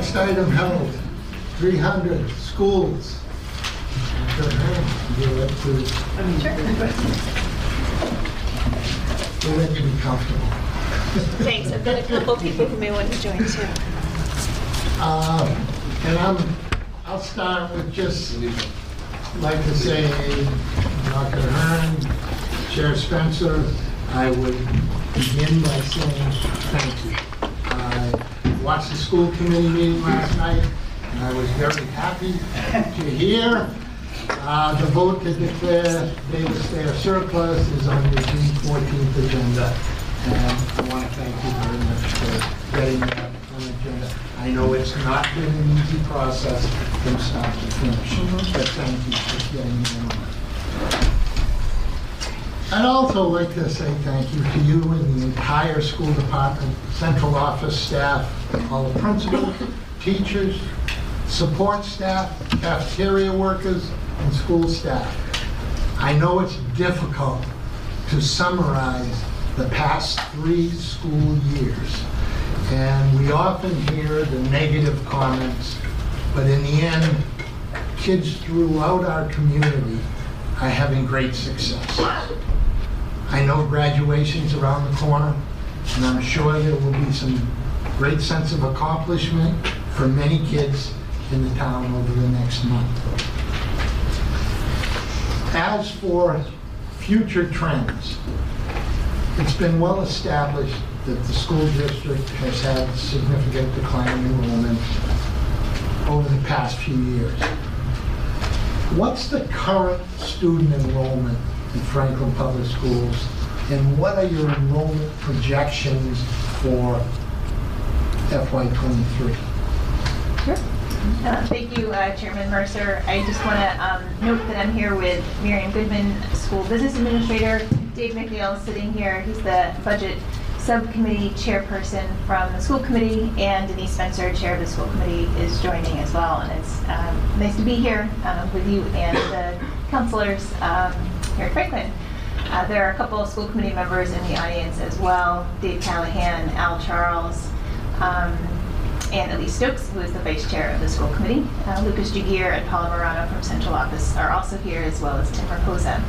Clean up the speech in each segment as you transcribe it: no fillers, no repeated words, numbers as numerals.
Next item, health. 300 schools. We'll make you be comfortable. Thanks. I've got a couple people who may want to join too. I'll start with just like to say, Dr. Hearn, Chair Spencer, I would begin by saying thank you. I watched the school committee meeting last night, and I was very happy to hear the vote to declare Davis Thayer surplus is on the June 14th agenda. And I want to thank you very much for getting that on the agenda. I know it's not been an easy process from start to finish, but thank you for getting it on. I'd also like to say thank you to you and the entire school department, central office staff, all the principals, teachers, support staff, cafeteria workers, and school staff. I know it's difficult to summarize the past 3 school years, and we often hear the negative comments, but in the end, kids throughout our community are having great success. I know graduation's around the corner, and I'm sure there will be some great sense of accomplishment for many kids in the town over the next month. As for future trends, it's been well established that the school district has had significant decline in enrollment over the past few years. What's the current student enrollment in Franklin Public Schools, and what are your enrollment projections for FY23? Sure. Thank you, Chairman Mercer. I just want to note that I'm here with Miriam Goodman, School Business Administrator. Dave McNeil sitting here. He's the Budget Subcommittee Chairperson from the School Committee, and Denise Spencer, Chair of the School Committee, is joining as well. And it's nice to be here with you and the counselors here at Franklin. There are a couple of school committee members in the audience as well. Dave Callahan, Al Charles, and Elise Stokes, who is the Vice Chair of the School Committee. Lucas Dugier and Paula Morano from Central Office are also here, as well as Tim Raposa.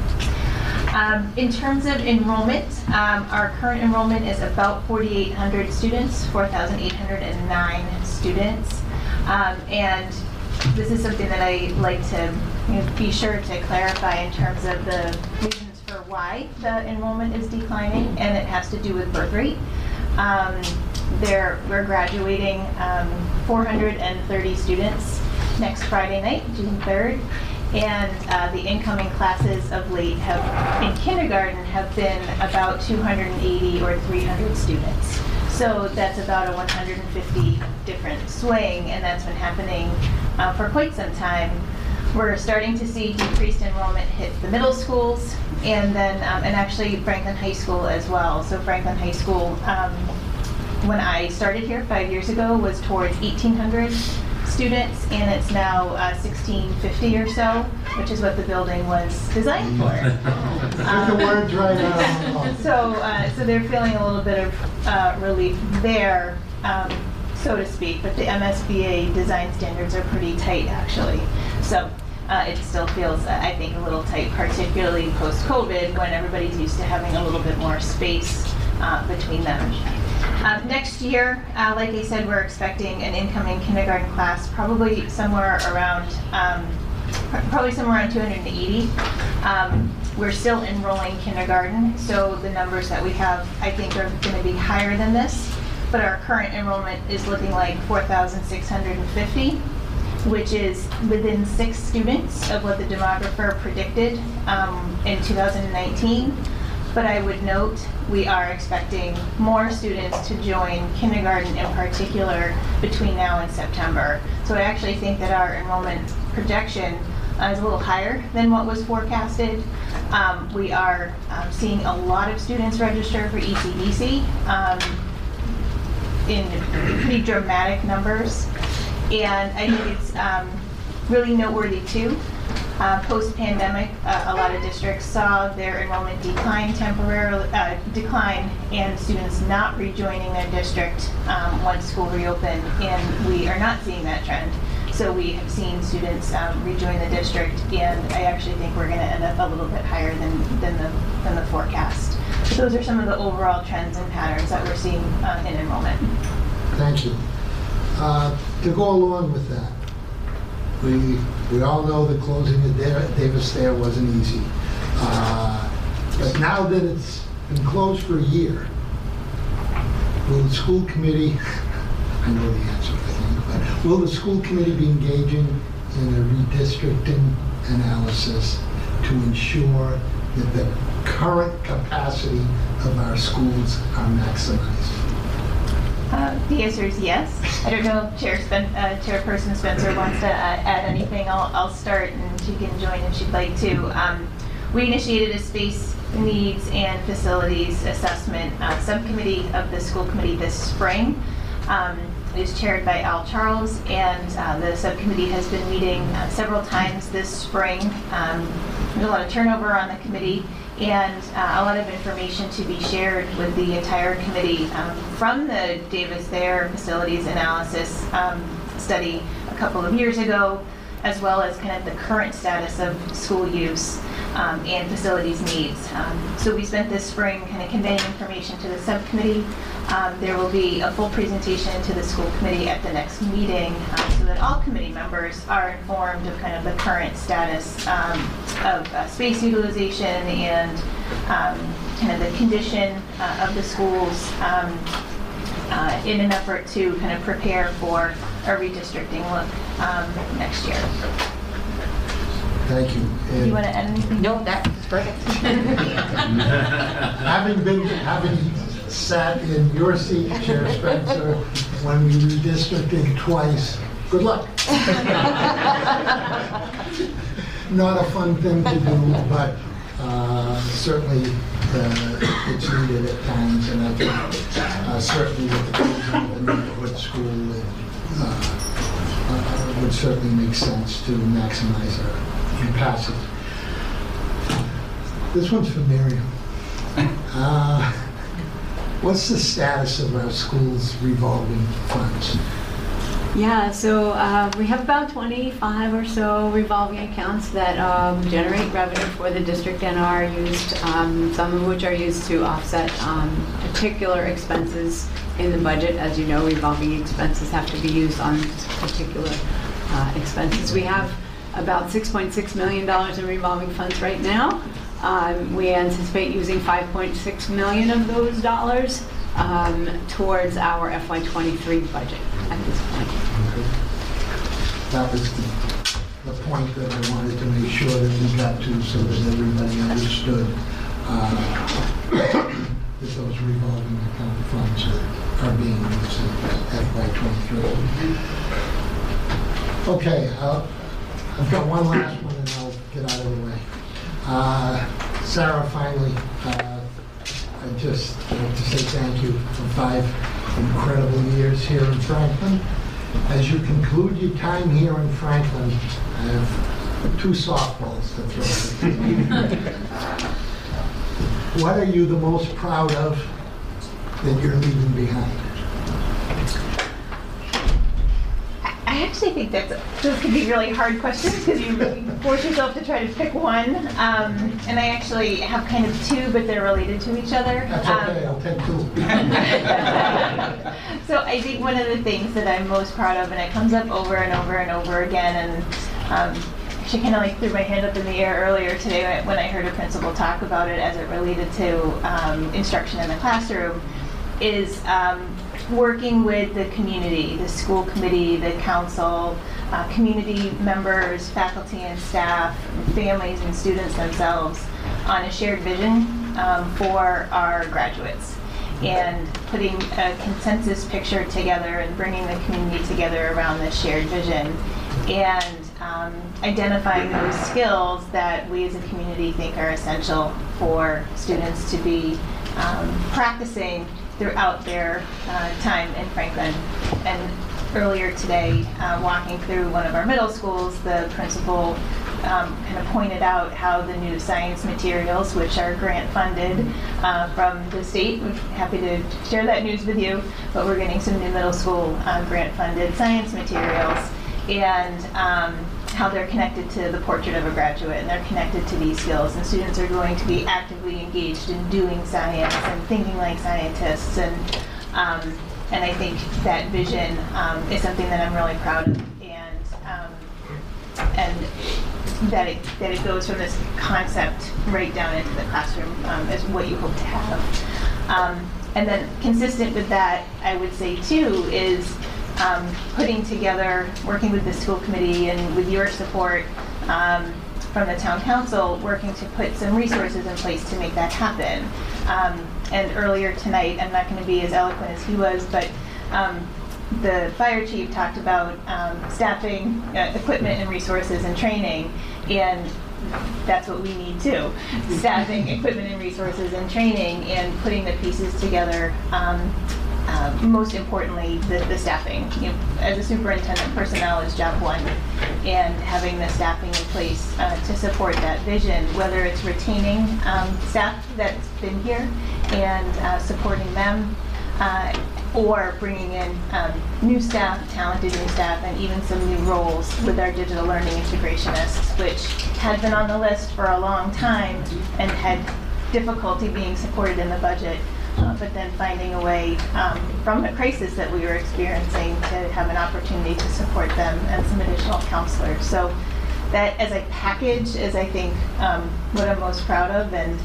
In terms of enrollment, our current enrollment is about 4,800 students, 4,809 students. And this is something that I like to be sure to clarify in terms of the reasons for why the enrollment is declining, and it has to do with birth rate. We're graduating 430 students next Friday night, June 3rd, and the incoming classes of late in kindergarten have been about 280 or 300 students. So that's about a 150 different swing, and that's been happening for quite some time. We're starting to see decreased enrollment hit the middle schools, and then and actually Franklin High School as well. So Franklin High School, when I started here 5 years ago, was towards 1,800 students, and it's now 1,650 or so, which is what the building was designed for. The word's right out. So they're feeling a little bit of relief there, so to speak. But the MSBA design standards are pretty tight, actually. So it still feels, I think, a little tight, particularly post-COVID, when everybody's used to having a little bit more space between them. Next year, like I said, we're expecting an incoming kindergarten class probably somewhere around 280. We're still enrolling kindergarten, so the numbers that we have, I think, are going to be higher than this. But our current enrollment is looking like 4,650, which is within 6 students of what the demographer predicted in 2019. But I would note we are expecting more students to join kindergarten in particular between now and September. So I actually think that our enrollment projection is a little higher than what was forecasted. We are seeing a lot of students register for ECDC in pretty dramatic numbers. And I think it's really noteworthy too Post-pandemic, a lot of districts saw their enrollment decline temporarily, and students not rejoining their district once school reopened, and we are not seeing that trend. So we have seen students rejoin the district, and I actually think we're going to end up a little bit higher than the forecast. So those are some of the overall trends and patterns that we're seeing in enrollment. Thank you. To go along with that, we all know that closing the Davis Thayer wasn't easy. But now that it's been closed for a year, will the school committee, I know the answer, I think, but will the school committee be engaging in a redistricting analysis to ensure that the current capacity of our schools are maximized? The answer is yes. I don't know if Chairperson Spencer wants to add anything. I'll start, and she can join if she'd like to. We initiated a space needs and facilities assessment subcommittee of the school committee this spring. It is chaired by Al Charles, and the subcommittee has been meeting several times this spring. There's a lot of turnover on the committee, and a lot of information to be shared with the entire committee from the Davis Thayer facilities analysis study a couple of years ago, as well as kind of the current status of school use and facilities needs. So we spent this spring kind of conveying information to the subcommittee. There will be a full presentation to the school committee at the next meeting so that all committee members are informed of kind of the current status of space utilization and kind of the condition of the schools in an effort to kind of prepare for a redistricting look next year. Thank you. And you want to add anything? No, that's perfect. Having sat in your seat, Chair Spencer, when we redistricted twice, good luck. Not a fun thing to do, but certainly it's needed at times, and I think certainly with the closing of the neighborhood school, it would certainly make sense to maximize our capacity. This one's for Miriam. What's the status of our schools' revolving funds? Yeah, so we have about 25 or so revolving accounts that generate revenue for the district and are used, some of which are used to offset particular expenses in the budget. As you know, revolving expenses have to be used on particular expenses. We have about $6.6 million in revolving funds right now. We anticipate using $5.6 million of those dollars towards our FY23 budget at this point. Okay. That was the point that I wanted to make sure that we got to, so that everybody understood that those revolving account funds are being used in FY23. Okay, I've got one last one and I'll get out of the way. Sarah, finally, I just want to say thank you for 5 incredible years here in Franklin. As you conclude your time here in Franklin, I have 2 softballs to throw at you. What are you the most proud of that you're leaving behind? I actually think those could be really hard questions because you really force yourself to try to pick one. And I actually have kind of 2, but they're related to each other. That's okay, I'll take 2. So I think one of the things that I'm most proud of, and it comes up over and over and over again, and she kind of like threw my hand up in the air earlier today when I heard a principal talk about it as it related to instruction in the classroom, is working with the community, the school committee, the council, community members, faculty and staff, families and students themselves on a shared vision for our graduates, and putting a consensus picture together and bringing the community together around this shared vision, and identifying those skills that we as a community think are essential for students to be practicing throughout their time in Franklin. And earlier today, walking through one of our middle schools, the principal kind of pointed out how the new science materials, which are grant funded from the state, we're happy to share that news with you, but we're getting some new middle school grant funded science materials, and how they're connected to the portrait of a graduate, and they're connected to these skills, and students are going to be actively engaged in doing science and thinking like scientists, and I think that vision is something that I'm really proud of, and that it goes from this concept right down into the classroom is what you hope to have. And then consistent with that, I would say too, is putting together, working with the school committee and with your support from the town council, working to put some resources in place to make that happen. And earlier tonight, I'm not going to be as eloquent as he was, but the fire chief talked about staffing, equipment and resources and training, and that's what we need too. Staffing, equipment and resources and training, and putting the pieces together. Most importantly, the staffing. You know, as a superintendent, personnel is job one, and having the staffing in place to support that vision, whether it's retaining staff that's been here and supporting them, or bringing in new staff, talented new staff, and even some new roles with our digital learning integrationists, which had been on the list for a long time and had difficulty being supported in the budget. But then finding a way from the crisis that we were experiencing to have an opportunity to support them and some additional counselors. So that as a package is, I think, what I'm most proud of, and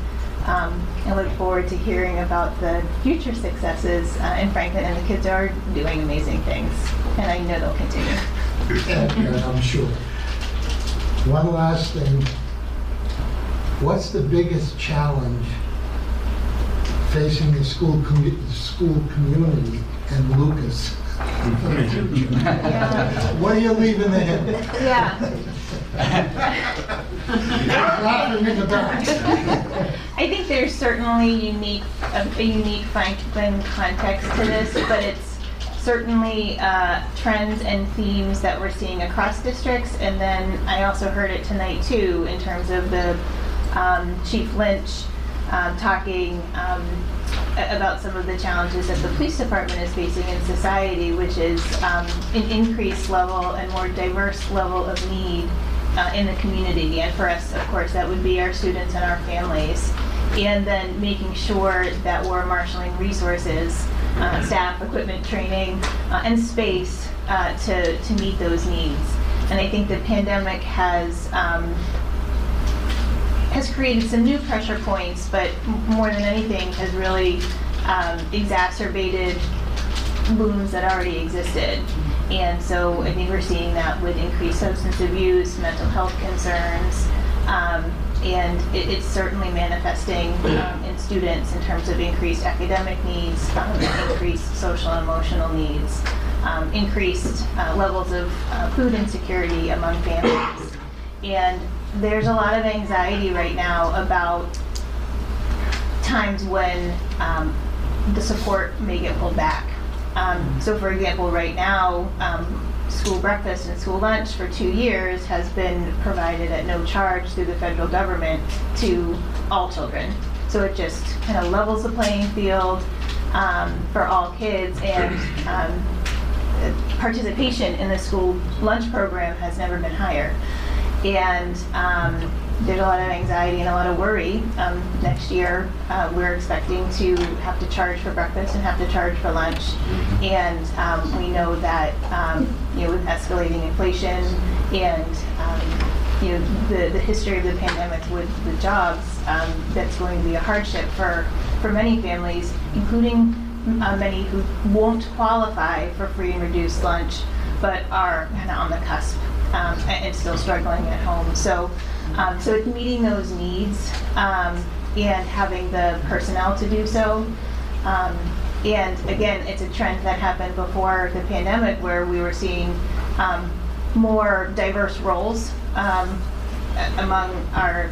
I look forward to hearing about the future successes in Franklin, and the kids are doing amazing things, and I know they'll continue. Thank you, I'm sure. One last thing. What's the biggest challenge facing the school community and Lucas? What are you leaving the him? Yeah. I think there's certainly a unique Franklin context to this, but it's certainly trends and themes that we're seeing across districts. And then I also heard it tonight too, in terms of the Chief Lynch talking about some of the challenges that the police department is facing in society, which is an increased level and more diverse level of need in the community. And for us, of course, that would be our students and our families. And then making sure that we're marshaling resources, staff, equipment, training, and space to meet those needs. And I think the pandemic has created some new pressure points, but more than anything has really exacerbated wounds that already existed. And so I think we're seeing that with increased substance abuse, mental health concerns, and it's certainly manifesting in students in terms of increased academic needs, increased social and emotional needs, increased levels of food insecurity among families. And there's a lot of anxiety right now about times when the support may get pulled back. So for example, right now, school breakfast and school lunch for 2 years has been provided at no charge through the federal government to all children. So it just kind of levels the playing field for all kids, and participation in the school lunch program has never been higher. And there's a lot of anxiety and a lot of worry. Next year, we're expecting to have to charge for breakfast and have to charge for lunch. And we know that with escalating inflation and the history of the pandemic with the jobs, that's going to be a hardship for many families, including many who won't qualify for free and reduced lunch, but are kind of on the cusp. And still struggling at home. So, so it's meeting those needs and having the personnel to do so. And again, it's a trend that happened before the pandemic, where we were seeing more diverse roles among our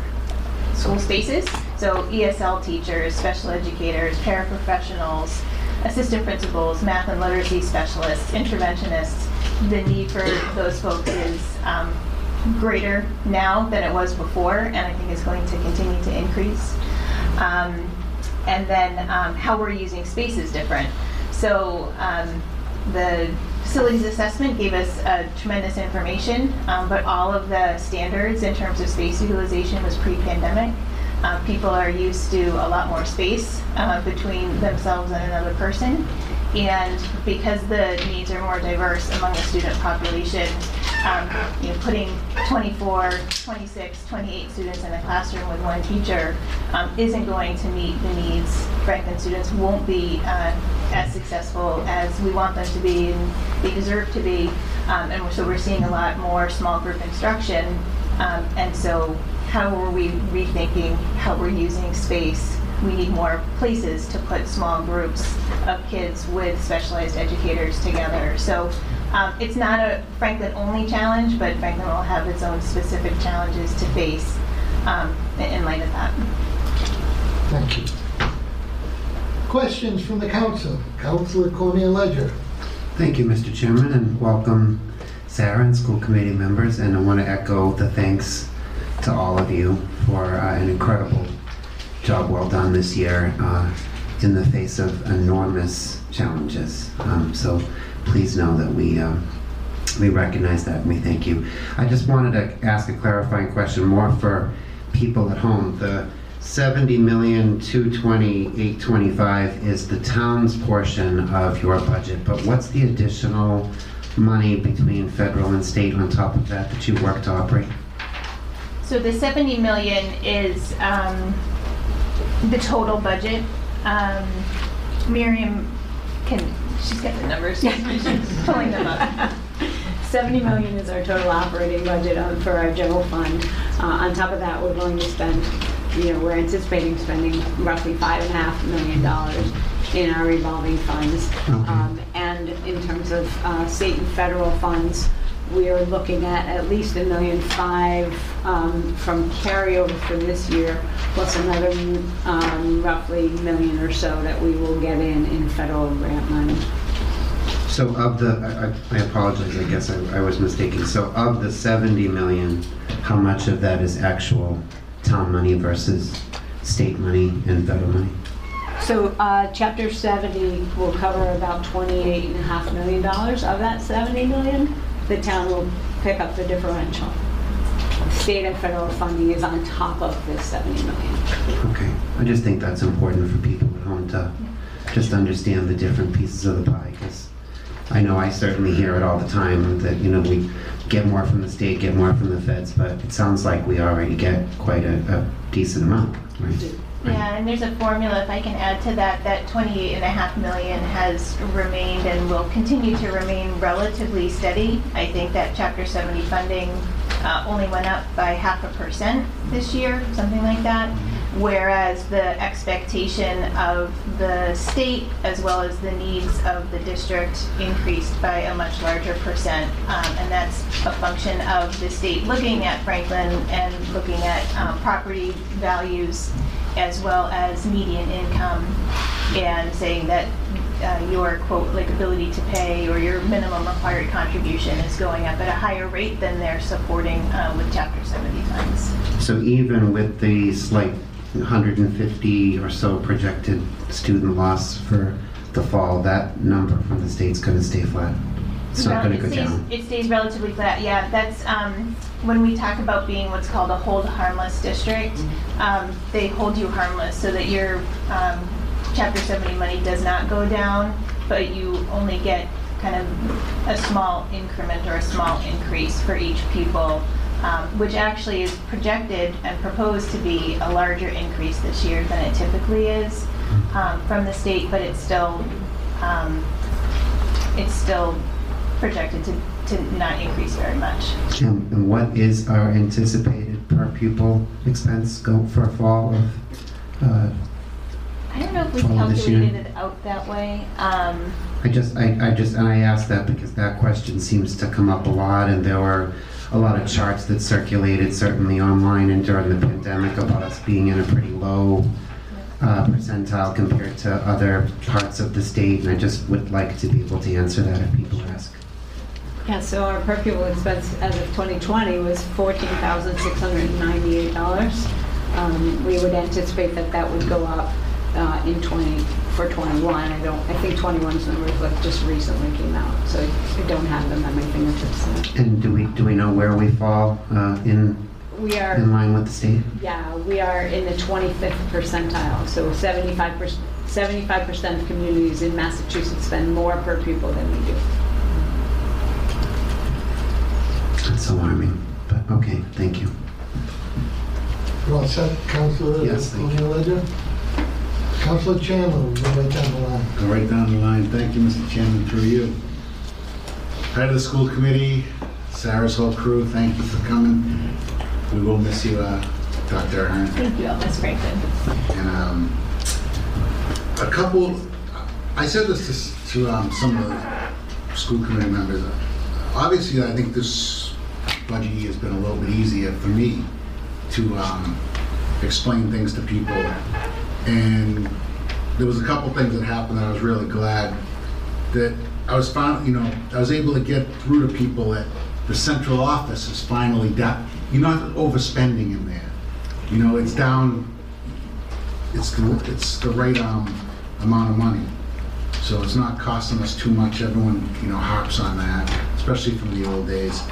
school spaces. So ESL teachers, special educators, paraprofessionals, assistant principals, math and literacy specialists, interventionists. The need for those folks is greater now than it was before, and I think it's going to continue to increase. And then how we're using space is different. So the facilities assessment gave us tremendous information, but all of the standards in terms of space utilization was pre-pandemic. People are used to a lot more space between themselves and another person. And because the needs are more diverse among the student population, you know, putting 24, 26, 28 students in a classroom with one teacher isn't going to meet the needs. Franklin students won't be as successful as we want them to be and they deserve to be. And so we're seeing a lot more small group instruction. And so how are we rethinking how we're using space? We need more places to put small groups of kids with specialized educators together. So it's not a Franklin only challenge, but Franklin will have its own specific challenges to face in light of that. Thank you. Questions from the council? Councilor Cormier-Ledger. Thank you, Mr. Chairman, and welcome Sarah and school committee members. And I want to echo the thanks to all of you for an incredible job well done this year in the face of enormous challenges. So please know that we recognize that and we thank you. I just wanted to ask a clarifying question more for people at home. The $70,220,825 is the town's portion of your budget, but what's the additional money between federal and state on top of that that you work to operate? So the $70 million is the total budget. Miriam can, she's got the numbers, she's pulling them up. $70 million is our total operating budget for our general fund. On top of that, we're going to spend, you know, we're anticipating spending roughly $5.5 million in our revolving funds. Okay. And in terms of state and federal funds, we are looking at least $1.5 million from carryover for this year, plus another roughly $1 million or so that we will get in federal grant money. So of the, I apologize, I guess I was mistaken. So of the $70 million, how much of that is actual town money versus state money and federal money? So Chapter 70 will cover about $28.5 million of that $70 million. The town will pick up the differential. State and federal funding is on top of this $70 million. Okay, I just think that's important for people at home to just understand the different pieces of the pie, because I know I certainly hear it all the time that, you know, we get more from the state, get more from the feds, but it sounds like we already get quite a decent amount, right? Yeah, and there's a formula, if I can add to that, that $28.5 million has remained and will continue to remain relatively steady. I think that Chapter 70 funding only went up by 0.5% this year, something like that, whereas the expectation of the state as well as the needs of the district increased by a much larger percent, and that's a function of the state looking at Franklin and looking at property values as well as median income and saying that your quote like ability to pay or your minimum required contribution is going up at a higher rate than they're supporting with Chapter 70 funds. So even with the slight 150 or so projected student loss for the fall, that number from the state's going to stay flat. It's not going to go down. It stays relatively flat. Yeah, that's when we talk about being what's called a hold harmless district. They hold you harmless so that your Chapter 70 money does not go down, but you only get kind of a small increment or a small increase for each pupil, which actually is projected and proposed to be a larger increase this year than it typically is from the state, but it's still projected to not increase very much. And what is our anticipated per pupil expense go for a fall of? I don't know if we calculated it out that way. I asked that because that question seems to come up a lot, and there were a lot of charts that circulated certainly online and during the pandemic about us being in a pretty low percentile compared to other parts of the state, and I just would like to be able to answer that if people ask. Yeah, so our per pupil expense as of 2020 was $14,698. We would anticipate that that would go up in 2021. I think 21's numbers like just recently came out, so I don't have them at my fingertips. And do we know where we fall in line with the state? Yeah, we are in the 25th percentile. So 75% of communities in Massachusetts spend more per pupil than we do. That's alarming, but okay, thank you. You all set, Councilor? Yes, thank you. Ledger? Councilor Chandler, go right down the line. Go right down the line. Thank you, Mr. Chairman, through you. Head of the school committee, Sarah's whole crew, thank you for coming. We will miss you, Dr. Hearn. Thank you all, that's great. And I said this to some of the school committee members. Obviously, I think this budget year has been a little bit easier for me to explain things to people. And there was a couple things that happened that I was really glad that I was able to get through to people that the central office is finally down. You're not overspending in there. You know, it's down. It's the right amount of money. So it's not costing us too much. Everyone, harps on that, especially from the old days.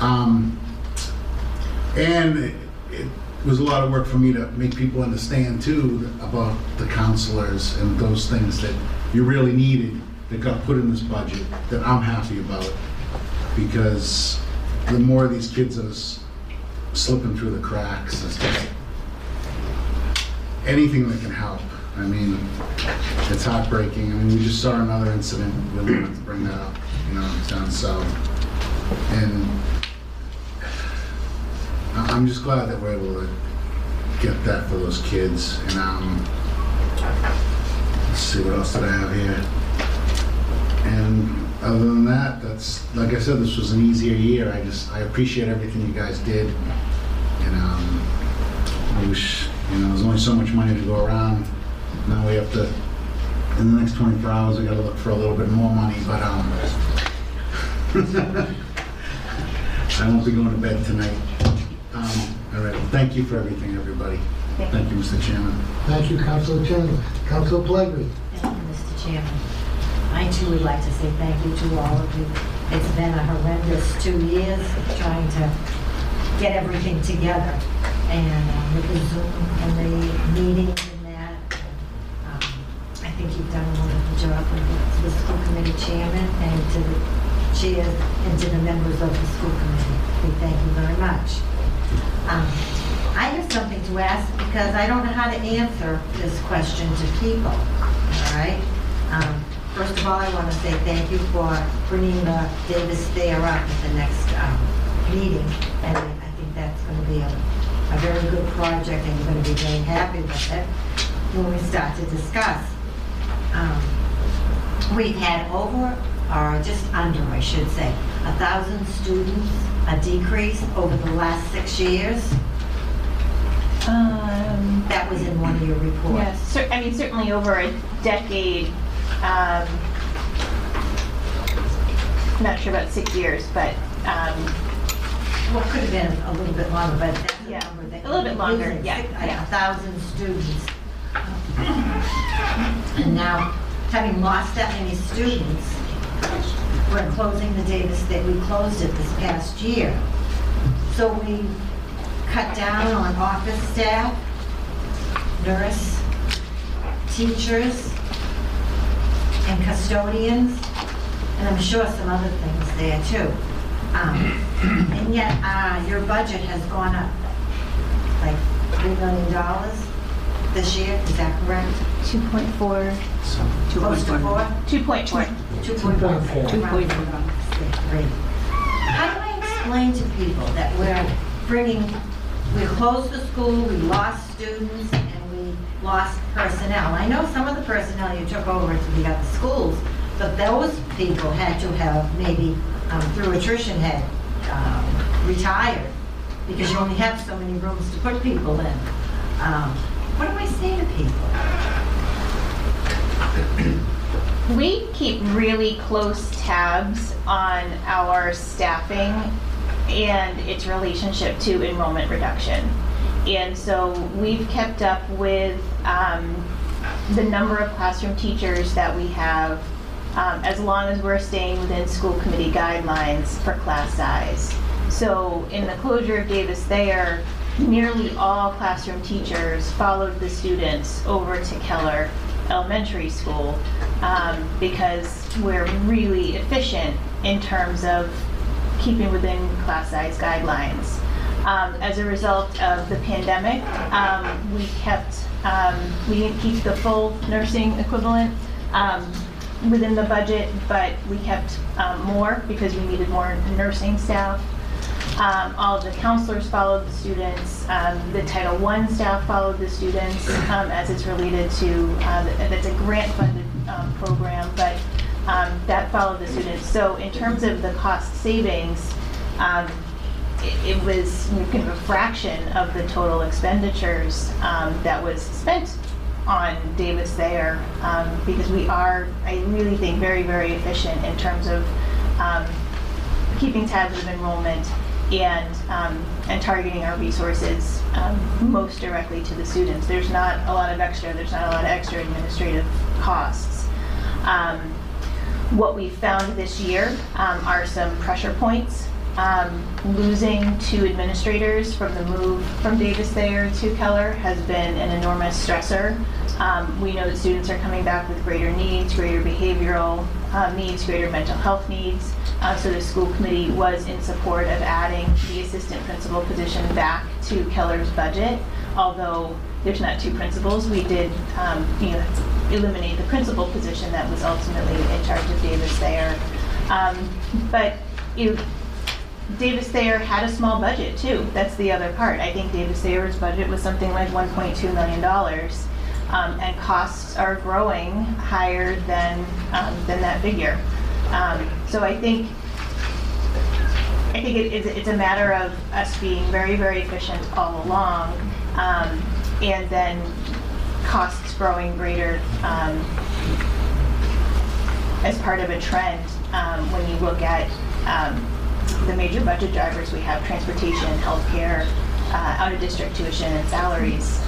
And it was a lot of work for me to make people understand too about the counselors and those things that you really needed that got put in this budget that I'm happy about, because the more of these kids are slipping through the cracks, it's just anything that can help. I mean, it's heartbreaking. I mean, we just saw another incident. We don't have to bring that up, down south. And I'm just glad that we're able to get that for those kids. And let's see, what else did I have here? And other than that, that's, like I said, this was an easier year. I appreciate everything you guys did. And I wish, there's only so much money to go around. Now we have to, in the next 24 hours, we gotta look for a little bit more money, but I won't be going to bed tonight. All right, well, thank you for everything, everybody. Thank you, Mr. Chairman. Thank you, Councilor Chairman. Councilor Pellegrini. Thank you, Mr. Chairman. I too would like to say thank you to all of you. It's been a horrendous 2 years trying to get everything together, and with the Zoom and the meetings and that, I think you've done a wonderful job with the school committee chairman and to the Chair and to the members of the school committee. We thank you very much. I have something to ask because I don't know how to answer this question to people. All right. First of all, I want to say thank you for bringing the Davis Thayer up at the next meeting, and I think that's going to be a very good project, and you're going to be very happy with it when we start to discuss. We've had just under 1,000 students, a decrease over the last 6 years. That was in one of your reports. Yes, yeah, certainly over a decade. Not sure about 6 years, but well, it could have been a little bit longer, but that's a little bit longer. Yeah, 1,000 students, and now having lost that many students. We're closing the Davis that we closed it this past year. So we cut down on office staff, nurse, teachers, and custodians, and I'm sure some other things there too. And yet your budget has gone up like $3 million this year, is that correct? 2.4. Close to 4? 2.4. 2.4. How do I explain to people that we closed the school, we lost students, and we lost personnel? I know some of the personnel you took over to the other schools, but those people had to have maybe through attrition had retired, because you only have so many rooms to put people in. What do I say to people? We keep really close tabs on our staffing and its relationship to enrollment reduction. And so we've kept up with the number of classroom teachers that we have as long as we're staying within school committee guidelines for class size. So in the closure of Davis Thayer, nearly all classroom teachers followed the students over to Keller Elementary School because we're really efficient in terms of keeping within class size guidelines. As a result of the pandemic, we didn't keep the full nursing equivalent within the budget, but we kept more because we needed more nursing staff. All of the counselors followed the students. The Title I staff followed the students as it's related to, that's a grant-funded program, but that followed the students. So in terms of the cost savings, it was kind of a fraction of the total expenditures that was spent on Davis Thayer because we are, I really think, very, very efficient in terms of keeping tabs of enrollment and targeting our resources most directly to the students. There's not a lot of extra, administrative costs. What we found this year are some pressure points. Losing 2 administrators from the move from Davis Thayer to Keller has been an enormous stressor. We know that students are coming back with greater needs, greater behavioral needs, greater mental health needs. So the school committee was in support of adding the assistant principal position back to Keller's budget. Although there's not 2 principals, we did eliminate the principal position that was ultimately in charge of Davis Thayer. But Davis Thayer had a small budget too. That's the other part. I think Davis Thayer's budget was something like $1.2 million, and costs are growing higher than that figure. So I think it's a matter of us being very, very efficient all along, and then costs growing greater as part of a trend when you look at. The major budget drivers we have: transportation, healthcare, out-of-district tuition, and salaries.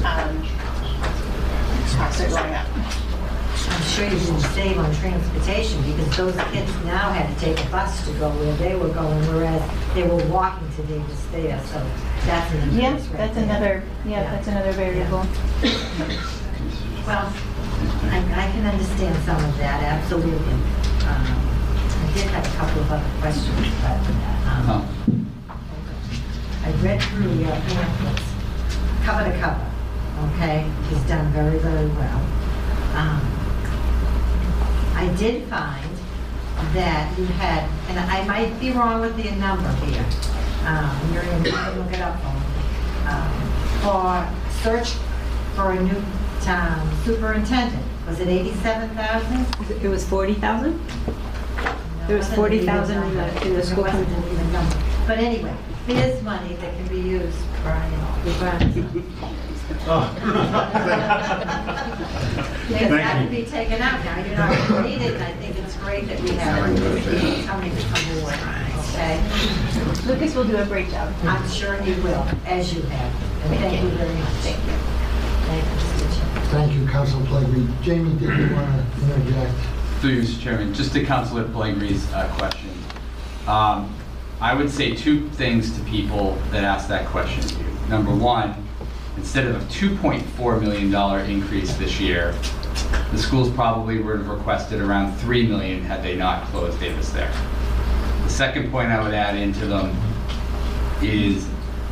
Costs are going up. I'm sure you didn't save on transportation because those kids now had to take a bus to go where they were going, whereas they were walking to Davis Thayer. So that's an increase, right? That's another. Yeah, that's another variable. Yeah. Well, I can understand some of that, absolutely. I did have a couple of other questions, but I read through your pamphlets, cover to cover, okay? He's done very, very well. I did find that you had, and I might be wrong with the number here, you're going to look it up for me, for search for a new town superintendent. Was it 87,000? It was 40,000? There was 40,000 in the school. But anyway, there's money that can be used, Brian. Things have to be taken out now. You're not going to need it. And I think it's great that we have coming to okay? Lucas will do a great job. I'm sure he will, as you have. And thank you very much. Thank you. Thank you, Councilor Pellegrini. Jamie, did you want to interject? Through you, Mr. Chairman, just to Councilor Pellegrini's question. I would say 2 things to people that ask that question to you. Number one, instead of a $2.4 million increase this year, the schools probably would have requested around $3 million had they not closed Davis Thayer. The second point I would add into them is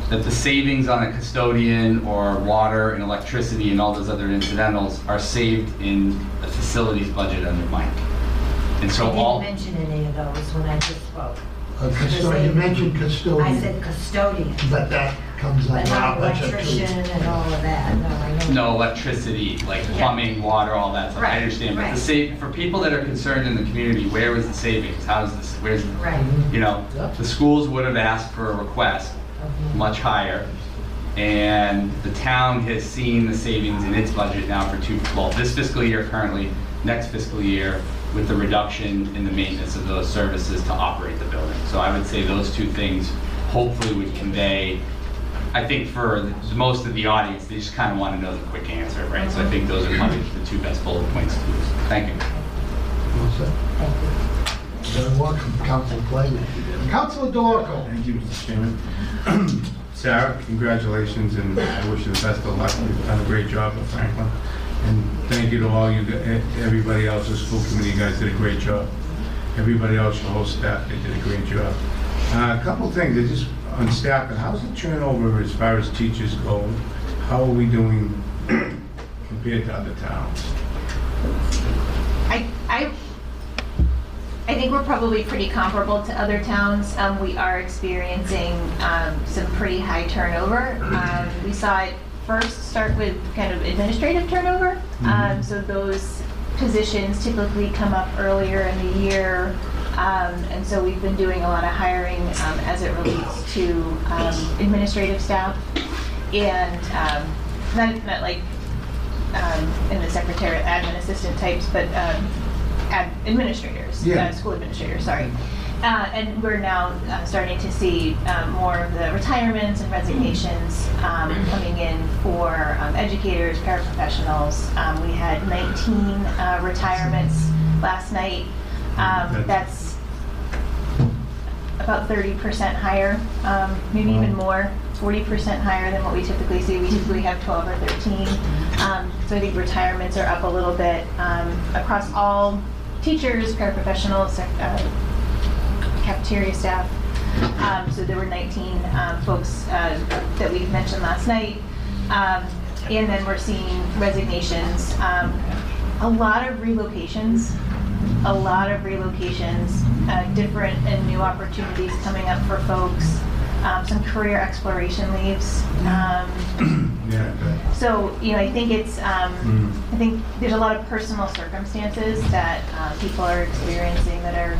that the savings on a custodian or water and electricity and all those other incidentals are saved in the facilities budget under Mike. And so I didn't mention any of those when I just spoke. You mentioned custodian. I said custodian. But that comes out. Not electrician and all of that. No, I know. No electricity, like plumbing, water, all that stuff. Right. I understand, but the for people that are concerned in the community, where was the savings? How's this? Where's the, you know, the schools would have asked for a request much higher, and the town has seen the savings in its budget now for 2 well, this fiscal year currently, next fiscal year, with the reduction in the maintenance of those services to operate the building. So I would say those two things hopefully would convey, I think for most of the audience, they just kind of want to know the quick answer, right? So I think those are probably the two best bullet points to use. Thank you. Very welcome, Councilor Clayton. Councilor D'Orco. Thank you, Mr. Chairman. Sarah, congratulations, and I wish you the best of luck. You've done a great job at Franklin. And thank you to all you, everybody else, the school committee, you guys did a great job. Everybody else, the whole staff, they did a great job. A couple things, just on staff, and how's the turnover as far as teachers go? How are we doing compared to other towns? I think we're probably pretty comparable to other towns. We are experiencing some pretty high turnover. We saw it first start with kind of administrative turnover. So those positions typically come up earlier in the year. And so we've been doing a lot of hiring as it relates to administrative staff. And not like in the secretary, admin assistant types, but administrators, school administrators, sorry. And we're now starting to see more of the retirements and resignations coming in for educators, paraprofessionals. We had 19 retirements last night. That's about 30% higher, maybe even more, 40% higher than what we typically see. We typically have 12 or 13. So I think retirements are up a little bit across all teachers, paraprofessionals, cafeteria staff. So there were 19 folks that we mentioned last night. And then we're seeing resignations. A lot of relocations, different and new opportunities coming up for folks. Some career exploration leaves. So, you know, I think it's, I think there's a lot of personal circumstances that people are experiencing that are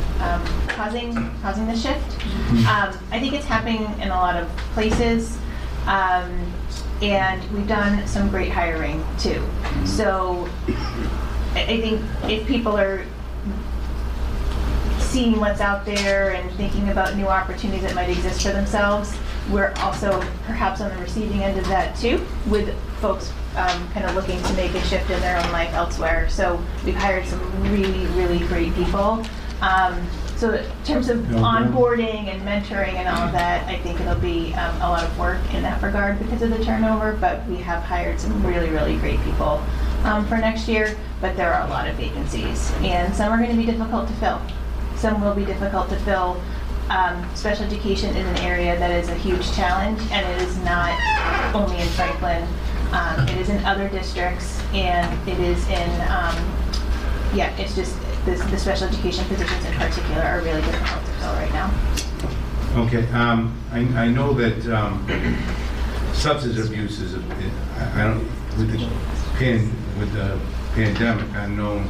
causing the shift. I think it's happening in a lot of places. And we've done some great hiring too. So I think if people are seeing what's out there and thinking about new opportunities that might exist for themselves, we're also perhaps on the receiving end of that too, with folks kind of looking to make a shift in their own life elsewhere. So we've hired some really, really great people. So in terms of onboarding and mentoring and all of that, I think it'll be a lot of work in that regard because of the turnover, but we have hired some really, really great people for next year, but there are a lot of vacancies and some are going to be difficult to fill. Some will be difficult to fill. Special education is an area that is a huge challenge, and it is not only in Franklin. It is in other districts, and it is in, it's just the special education positions in particular are really difficult to fill right now. Okay, I know that substance abuse is, with the pandemic, unknown.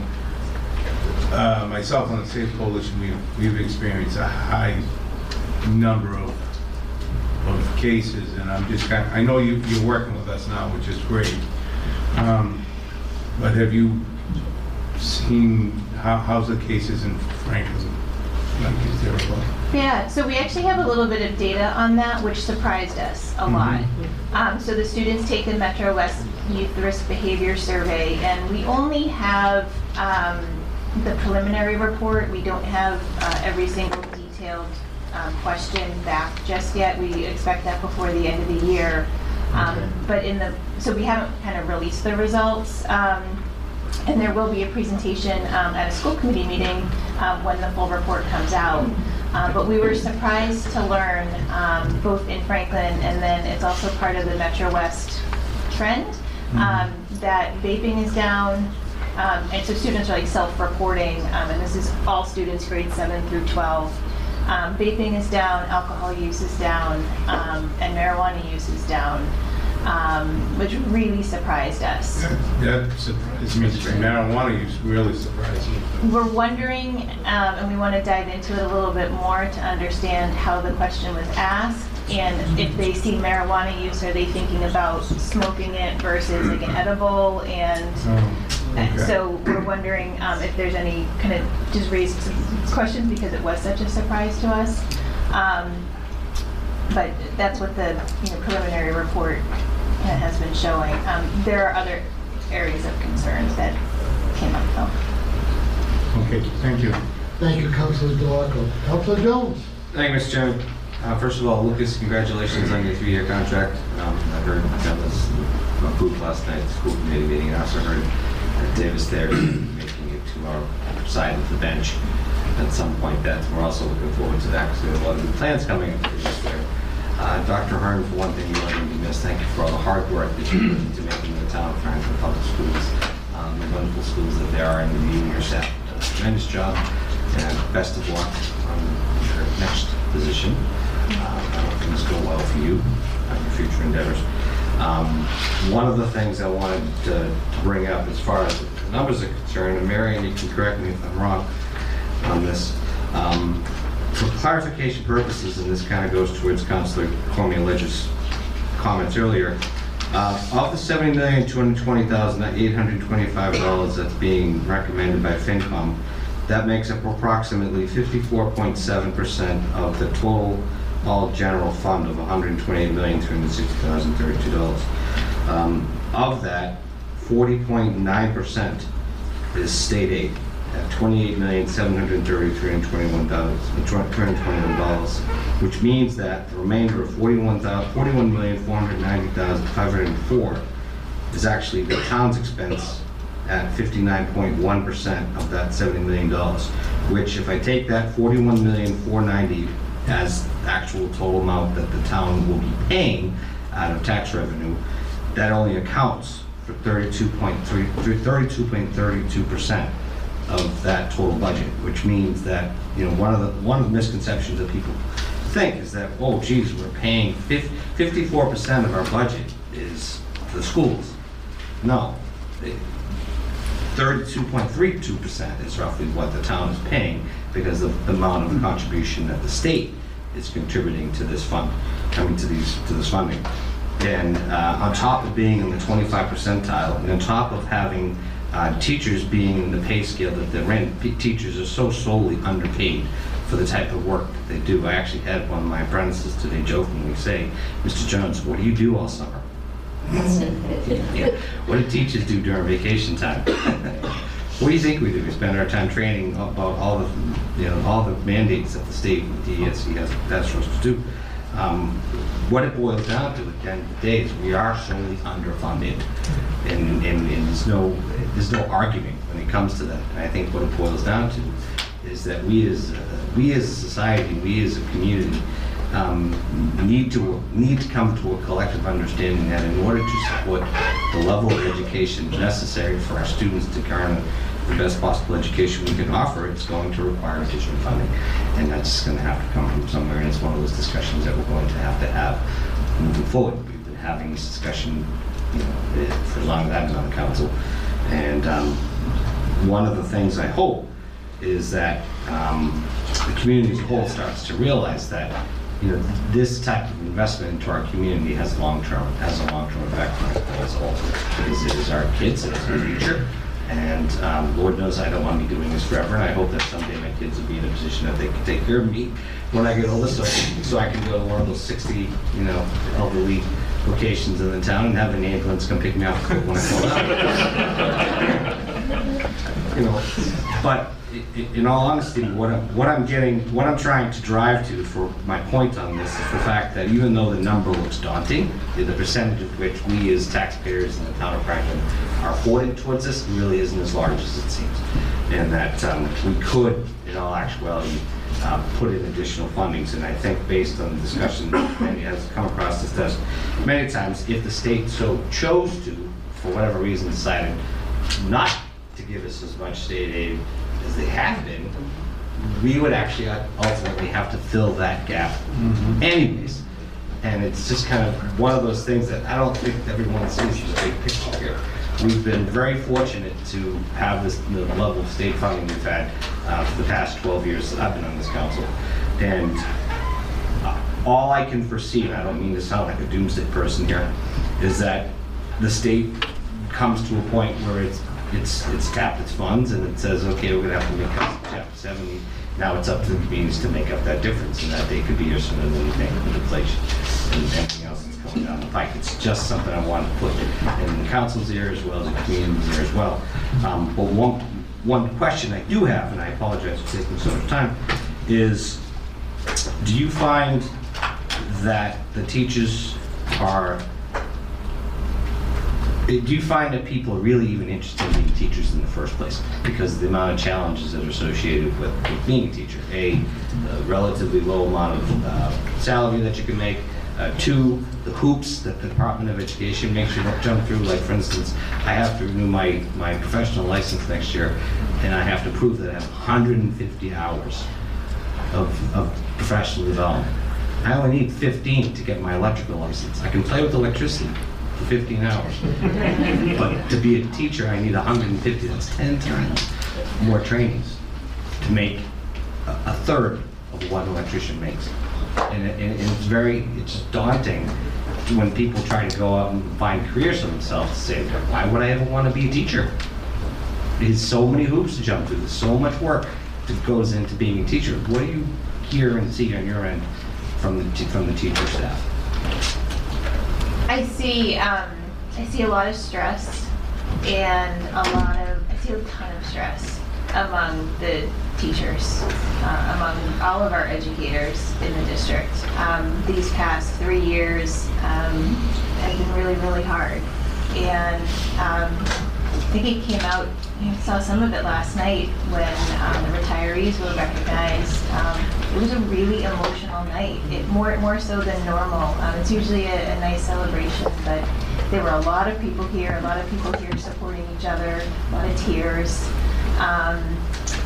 Myself on the Safe Coalition, we've experienced a high number of cases, and I'm just kind of, I know you're working with us now, which is great. But have you seen how's the cases in Franklin? Yeah, so we actually have a little bit of data on that, which surprised us a lot. So the students take the Metro West Youth Risk Behavior Survey, and we only have the preliminary report. We don't have every single detailed question back just yet. We expect that before the end of the year. But so we haven't kind of released the results. And there will be a presentation at a school committee meeting when the full report comes out. But we were surprised to learn, both in Franklin and then it's also part of the Metro West trend, that vaping is down. And so students are like self-reporting, and this is all students grades 7 through 12. Vaping is down, alcohol use is down, and marijuana use is down, which really surprised us. That surprised me. Marijuana use really surprised me. We're wondering, and we want to dive into it a little bit more to understand how the question was asked, and if they see marijuana use, are they thinking about smoking it versus like an edible, and And so we're wondering if there's any kind of just raised some questions because it was such a surprise to us. But that's what the preliminary report has been showing. There are other areas of concerns that came up though. Okay, thank you. Thank you, Councilor D'Orco. Councilor Jones. Thank you, Mr. Chairman. First of all, Lucas, congratulations on your 3-year contract. I heard that was approved last night at the school committee meeting. I also heard that Davis Thayer is making it to our side of the bench at some point. We're also looking forward to that because we have a lot of new plans coming up this year. Dr. Hearn, for one thing, you are going to be missed. Thank you for all the hard work that you put into making the town of Franklin public schools the wonderful schools that they are, and you and your staff done a tremendous job. And best of luck on your next position. I hope things go well for you on your future endeavors. One of the things I wanted to bring up as far as the numbers are concerned, and Marion, you can correct me if I'm wrong on this. For clarification purposes, and this kind of goes towards Councilor Cormier-Ledger's comments earlier, of the $70,220,825 that's being recommended by Fincom, that makes up approximately 54.7% of the total all general fund of $128,360,032. Of that, 40.9% is state aid at $28,733,221, which means that the remainder of $41,490,504 is actually the town's expense at 59.1% of that $70 million, which if I take that $41,490,000 as actual total amount that the town will be paying out of tax revenue, that only accounts for 32.32% of that total budget, which means that one of the misconceptions that people think is that, oh geez, we're paying 54% of our budget is the schools. No, 32.32% is roughly what the town is paying because of the amount of contribution that the state is contributing to this fund, to this funding. And on top of being in the 25th percentile, and on top of having teachers being in the pay scale that they're in, teachers are so solely underpaid for the type of work that they do. I actually had one of my apprentices today jokingly say, "Mr. Jones, what do you do all summer?" Yeah. What do teachers do during vacation time? What do you think we do? We spend our time training about all the mandates that the state and the DESC has asked us to do. What it boils down to at the end of the day is we are solely underfunded, and there's no arguing when it comes to that. And I think what it boils down to is that we as a society, we as a community, need to come to a collective understanding that in order to support the level of education necessary for our students to garner the best possible education we can offer, it's going to require additional funding, and that's just going to have to come from somewhere. And it's one of those discussions that we're going to have moving forward. We've been having this discussion for as long as I've been on the council, and one of the things I hope is that the community as a whole starts to realize that this type of investment into our community has a long-term effect on us as a whole, because it is our kids, it is our future, and Lord knows I don't want to be doing this forever, and I hope that someday my kids will be in a position that they can take care of me when I get older, so I can go to one of those 60 elderly locations in the town and have an ambulance come pick me up when I fall out. But in all honesty, what I'm trying to drive to for my point on this is the fact that even though the number looks daunting, the percentage of which we as taxpayers in the town of Franklin are afforded towards this really isn't as large as it seems, and that we could, in all actuality, put in additional fundings. And I think based on the discussion that many has come across this desk many times, if the state so chose to, for whatever reason, decided not to give us as much state aid as they have been, we would actually ultimately have to fill that gap anyways. And it's just kind of one of those things that I don't think everyone sees the big picture here. We've been very fortunate to have this level of state funding we've had for the past 12 years that I've been on this council. And all I can foresee, and I don't mean to sound like a doomsday person here, is that the state comes to a point where it's it's tapped its funds and it says, okay, we're gonna have to make up Chapter 70. Now it's up to the communities to make up that difference, and that day could be years from then, with inflation and everything else that's coming down the pike. It's just something I wanted to put in the council's ear as well as the community's ear as well. But one question I do have, and I apologize for taking so much time, is do you find that the teachers are, do you find that people are really even interested in being teachers in the first place? Because of the amount of challenges that are associated with being a teacher. A, the relatively low amount of salary that you can make. Two, the hoops that the Department of Education makes you jump through. Like, for instance, I have to renew my professional license next year, and I have to prove that I have 150 hours of professional development. I only need 15 to get my electrical license. I can play with electricity for 15 hours. But to be a teacher, I need 150. That's 10 times more trainings to make a third of what an electrician makes. And it's daunting when people try to go out and find careers for themselves to say, why would I ever want to be a teacher? There's so many hoops to jump through. There's so much work that goes into being a teacher. What do you hear and see on your end from the teacher staff? I see a lot of stress, and I see a ton of stress among the teachers, among all of our educators in the district. These past 3 years have been really, really hard. And I think it came out, you saw some of it last night when the retirees were recognized. It was a really emotional night, more so than normal. It's usually a nice celebration, but there were a lot of people here, supporting each other, a lot of tears.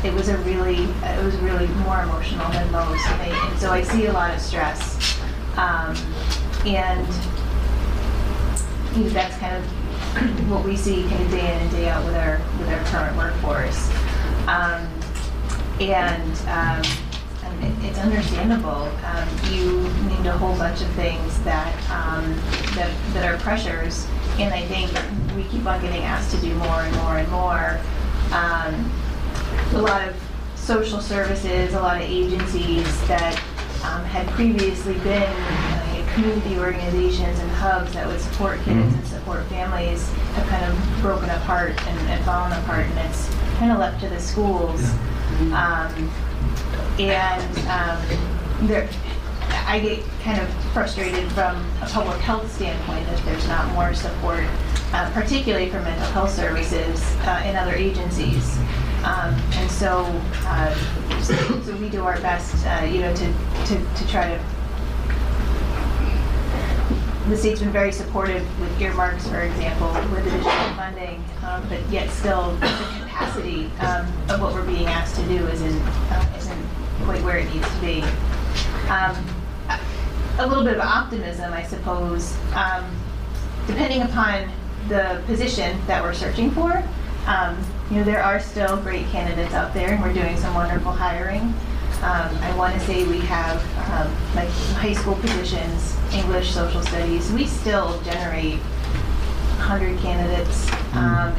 It was really more emotional than most, and so I see a lot of stress, and you know, that's kind of what we see kind of day in and day out with our current workforce, it's understandable. You named a whole bunch of things that are pressures, and I think we keep on getting asked to do more and more and more. A lot of social services, a lot of agencies that had previously been community organizations and hubs that would support kids and support families have kind of broken apart and fallen apart, and it's kind of left to the schools. I get kind of frustrated from a public health standpoint that there's not more support, particularly for mental health services in other agencies. So we do our best, to try to. The state's been very supportive with earmarks, for example, with additional funding, but yet still the capacity of what we're being asked to do isn't quite where it needs to be. A little bit of optimism, I suppose, depending upon the position that we're searching for. There are still great candidates out there, and we're doing some wonderful hiring. I want to say we have high school positions, English, social studies. We still generate 100 candidates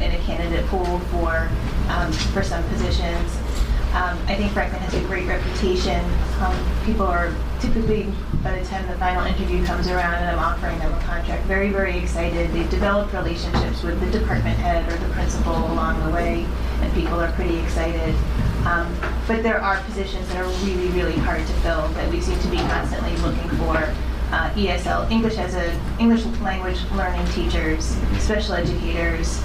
in a candidate pool for some positions. I think Franklin has a great reputation. People are typically, by the time the final interview comes around and I'm offering them a contract, very, very excited. They've developed relationships with the department head or the principal along the way, and people are pretty excited. But there are positions that are really, really hard to fill that we seem to be constantly looking for. ESL, English language learning teachers, special educators,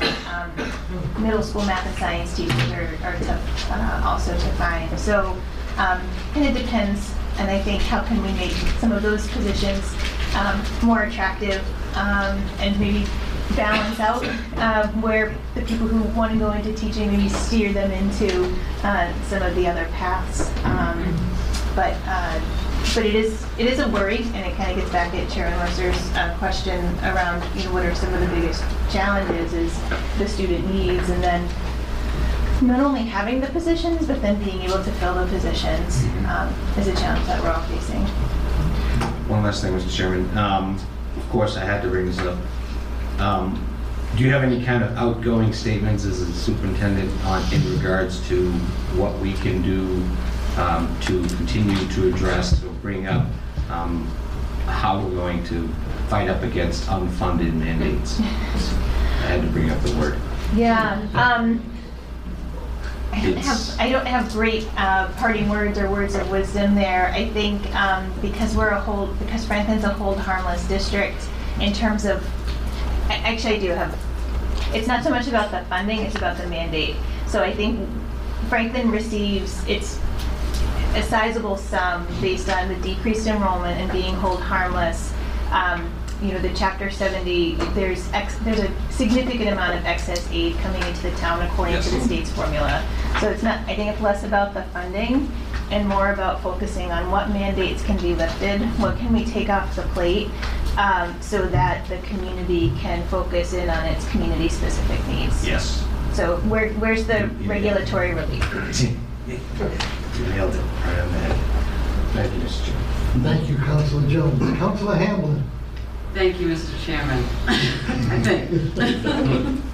middle school math and science teachers are tough also to find. So, and it depends, and I think how can we make some of those positions more attractive and maybe balance out where the people who want to go into teaching, maybe steer them into some of the other paths. But it is a worry, and it kind of gets back at Chairman Mercer's question around what are some of the biggest challenges is the student needs, and then not only having the positions, but then being able to fill the positions is a challenge that we're all facing. One last thing, Mr. Chairman. Of course, I had to bring this up. Do you have any kind of outgoing statements as a superintendent on, in regards to what we can do to continue to address or bring up how we're going to fight up against unfunded mandates? I had to bring up the word. Yeah. I don't have great parting words or words of wisdom there. I think because Franklin's a hold harmless district in terms of, actually I do have, it's not so much about the funding, it's about the mandate. So I think Franklin receives its a sizable sum based on the decreased enrollment and being hold harmless. You know, the Chapter 70, there's a significant amount of excess aid coming into the town according to the state's formula. So it's not, I think it's less about the funding and more about focusing on what mandates can be lifted, what can we take off the plate, so that the community can focus in on its community specific needs. Yes. So where's the regulatory relief? You nailed it right on the head. Thank you, Mr. Chairman. Thank you, Councilor Jones. Councilor Hamlin. Thank you, Mr. Chairman. I think.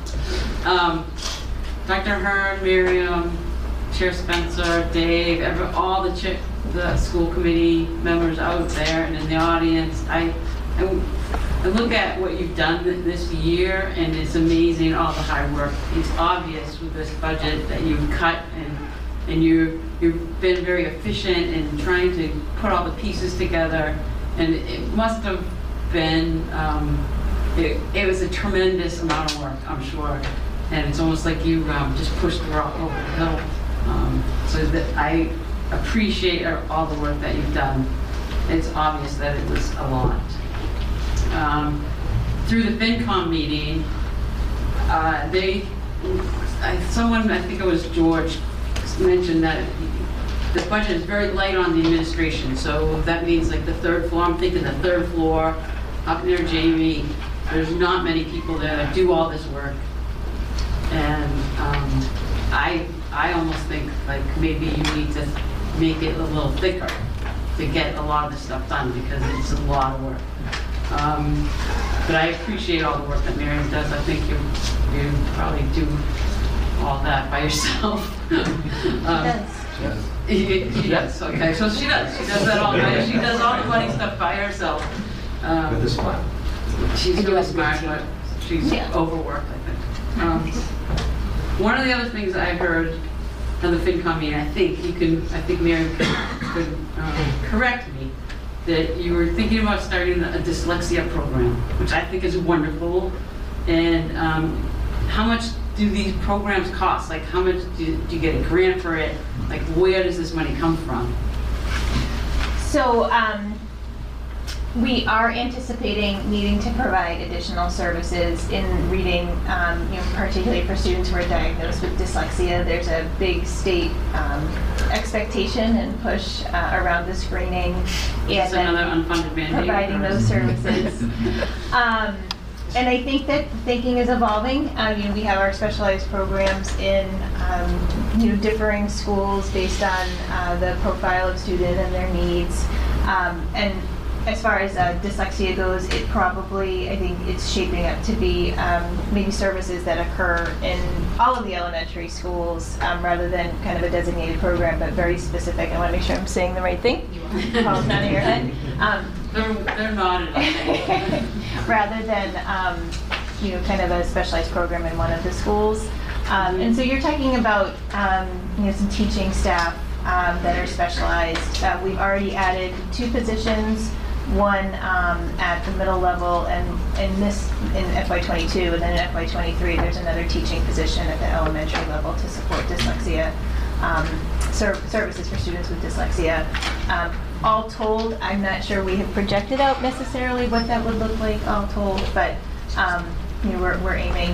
Dr. Hearn, Miriam, Chair Spencer, Dave, all the school committee members out there and in the audience, I look at what you've done this year, and it's amazing all the hard work. It's obvious with this budget that you've cut, and you've been very efficient in trying to put all the pieces together, and it must have been, it was a tremendous amount of work, I'm sure, and it's almost like you just pushed the rock over the hill. So that I appreciate all the work that you've done. It's obvious that it was a lot. Through the Fincom meeting, someone, I think it was George, mentioned that the budget is very light on the administration, so that means like the third floor, I'm thinking the third floor, up near Jamie, there's not many people there that do all this work. And I almost think like maybe you need to make it a little thicker to get a lot of this stuff done, because it's a lot of work. But I appreciate all the work that Miriam does. I think you probably do all that by yourself. She does. Okay, so she does. She does that all. She does all the funny stuff by herself. With a smile. She's really smart, but she's overworked, I think. One of the other things I heard on the FinCom meeting, I think Mary could correct me, that you were thinking about starting a dyslexia program, which I think is wonderful. And how much do these programs cost? Like, how much do you get a grant for it? Like, where does this money come from? So we are anticipating needing to provide additional services in reading, you know, particularly for students who are diagnosed with dyslexia. There's a big state expectation and push around the screening and providing those services. And I think that thinking is evolving. You know, we have our specialized programs in you know, differing schools based on the profile of student and their needs. And as far as dyslexia goes, it probably, I think it's shaping up to be maybe services that occur in all of the elementary schools rather than kind of a designated program, but very specific. I want to make sure I'm saying the right thing. Paul's nodding your head. They're not at all. Rather than, you know, kind of a specialized program in one of the schools. And so you're talking about, you know, some teaching staff that are specialized. We've already added 2 positions, one at the middle level, and in FY22, and then in FY23, there's another teaching position at the elementary level to support dyslexia, services for students with dyslexia. All told, I'm not sure we have projected out necessarily what that would look like, all told, but you know, we're aiming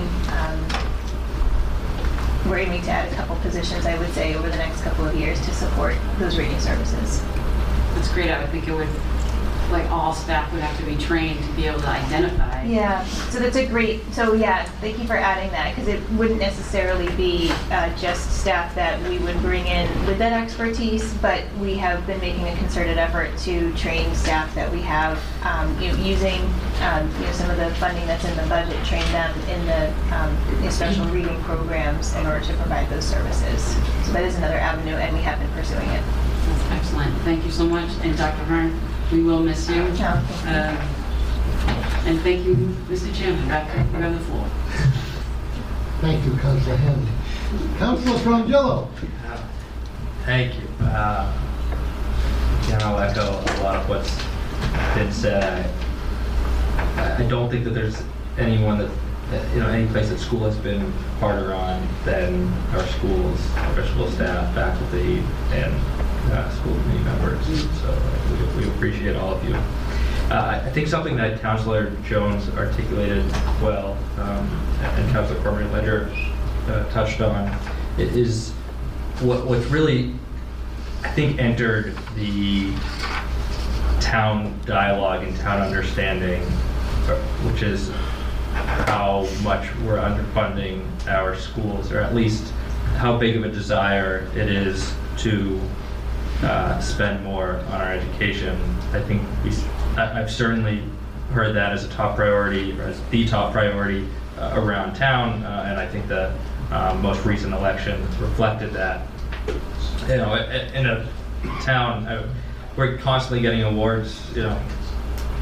to add a couple positions, I would say, over the next couple of years to support those reading services. That's great. I would think it would like all staff would have to be trained to be able to identify. Yeah, so that's a great, so yeah, thank you for adding that, because it wouldn't necessarily be just staff that we would bring in with that expertise, but we have been making a concerted effort to train staff that we have, using some of the funding that's in the budget, train them in the special reading programs in order to provide those services. So that is another avenue, and we have been pursuing it. That's excellent. Thank you so much. And Dr. Hearn, we will miss you. And thank you, Mr. Chairman. Dr. You have the floor. Thank you, Councilor Handy. Councilor Frongillo. Thank you. I'll echo a lot of what's been said. I don't think that there's anyone that any place that school has been harder on than our schools, our school staff, faculty, and school committee members. So we appreciate all of you. I think something that Councilor Jones articulated well, and Councilor Cormier-Ledger touched on, is what really, I think, entered the town dialogue and town understanding, which is how much we're underfunding our schools, or at least how big of a desire it is to spend more on our education. I think I've certainly heard that as a top priority, or as the top priority around town, and I think the most recent election reflected that. In a town, we're constantly getting awards.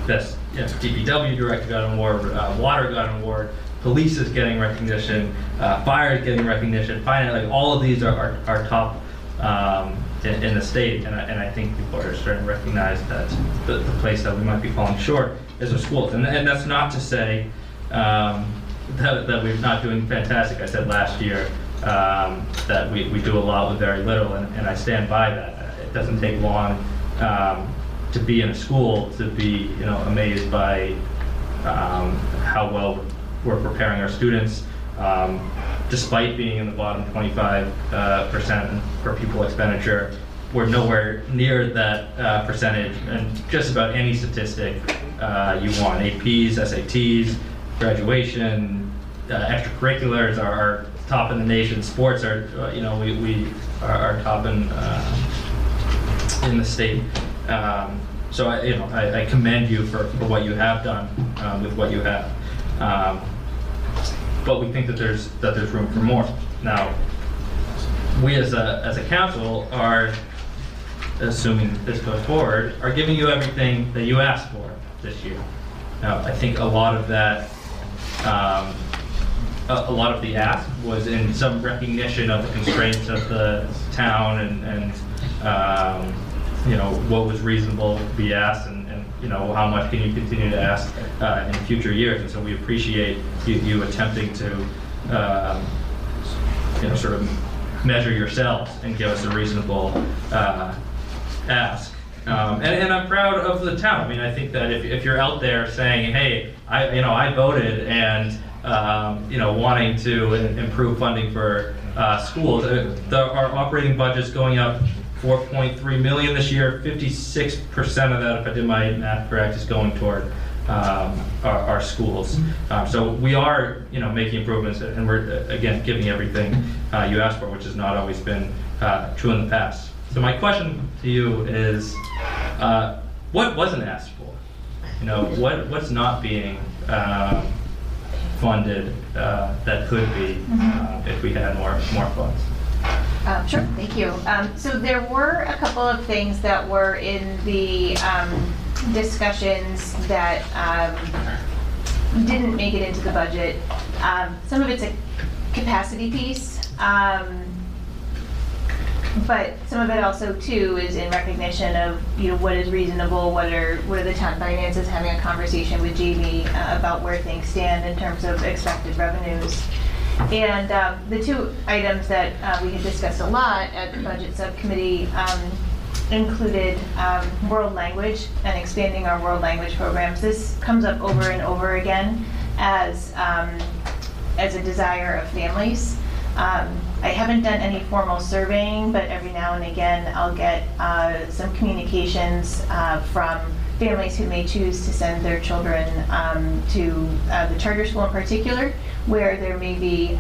Best DPW director got an award, water got an award, police is getting recognition, fire is getting recognition. Finally, all of these are top in the state, and I think people are starting to recognize that the place that we might be falling short is our schools. And that's not to say that we're not doing fantastic. I said last year that we do a lot with very little, and I stand by that. It doesn't take long to be in a school to be amazed by how well we're preparing our students, despite being in the bottom 25% per pupil expenditure. We're nowhere near that percentage, and just about any statistic you want, APs, SATs, graduation, extracurriculars are top in the nation. Sports are, we are top in the state. So I commend you for what you have done with what you have. But we think that there's room for more. Now, we as a council are, assuming this goes forward, are giving you everything that you asked for this year. Now, I think a lot of that, a lot of the ask was in some recognition of the constraints of the town and what was reasonable to be asked, and how much can you continue to ask in future years. And so we appreciate you attempting to, sort of measure yourselves and give us a reasonable ask. And I'm proud of the town. I mean, I think that if you're out there saying, hey, I voted, and wanting to improve funding for schools, our operating budget's going up $4.3 million this year. 56% of that, if I did my math correct, is going toward our schools. So we are, making improvements, and we're again giving everything you asked for, which has not always been true in the past. So my question to you is, what wasn't asked for? What's not being funded that could be if we had more funds? Sure, thank you. So there were a couple of things that were in the discussions that didn't make it into the budget. Some of it's a capacity piece, but some of it also too is in recognition of what is reasonable, what are the town finances, having a conversation with Jamie about where things stand in terms of expected revenues. And the two items that we had discussed a lot at the budget subcommittee included world language and expanding our world language programs. This comes up over and over again as a desire of families. I haven't done any formal surveying, but every now and again I'll get some communications from families who may choose to send their children to the charter school in particular, where there may be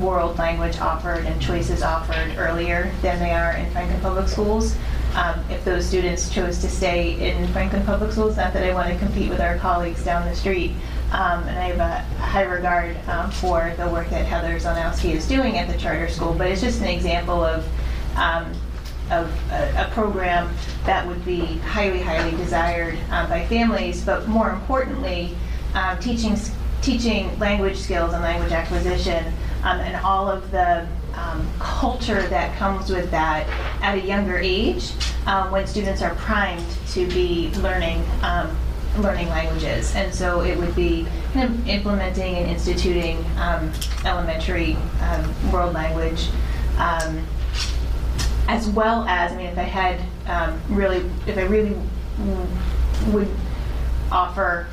world language offered and choices offered earlier than they are in Franklin Public Schools. If those students chose to stay in Franklin Public Schools, not that I want to compete with our colleagues down the street, and I have a high regard for the work that Heather Zonowski is doing at the charter school, but it's just an example of a program that would be highly, highly desired by families, but more importantly, teaching language skills and language acquisition and all of the culture that comes with that at a younger age when students are primed to be learning languages. And so it would be kind of implementing and instituting elementary world language as well as, I mean, if I had would offer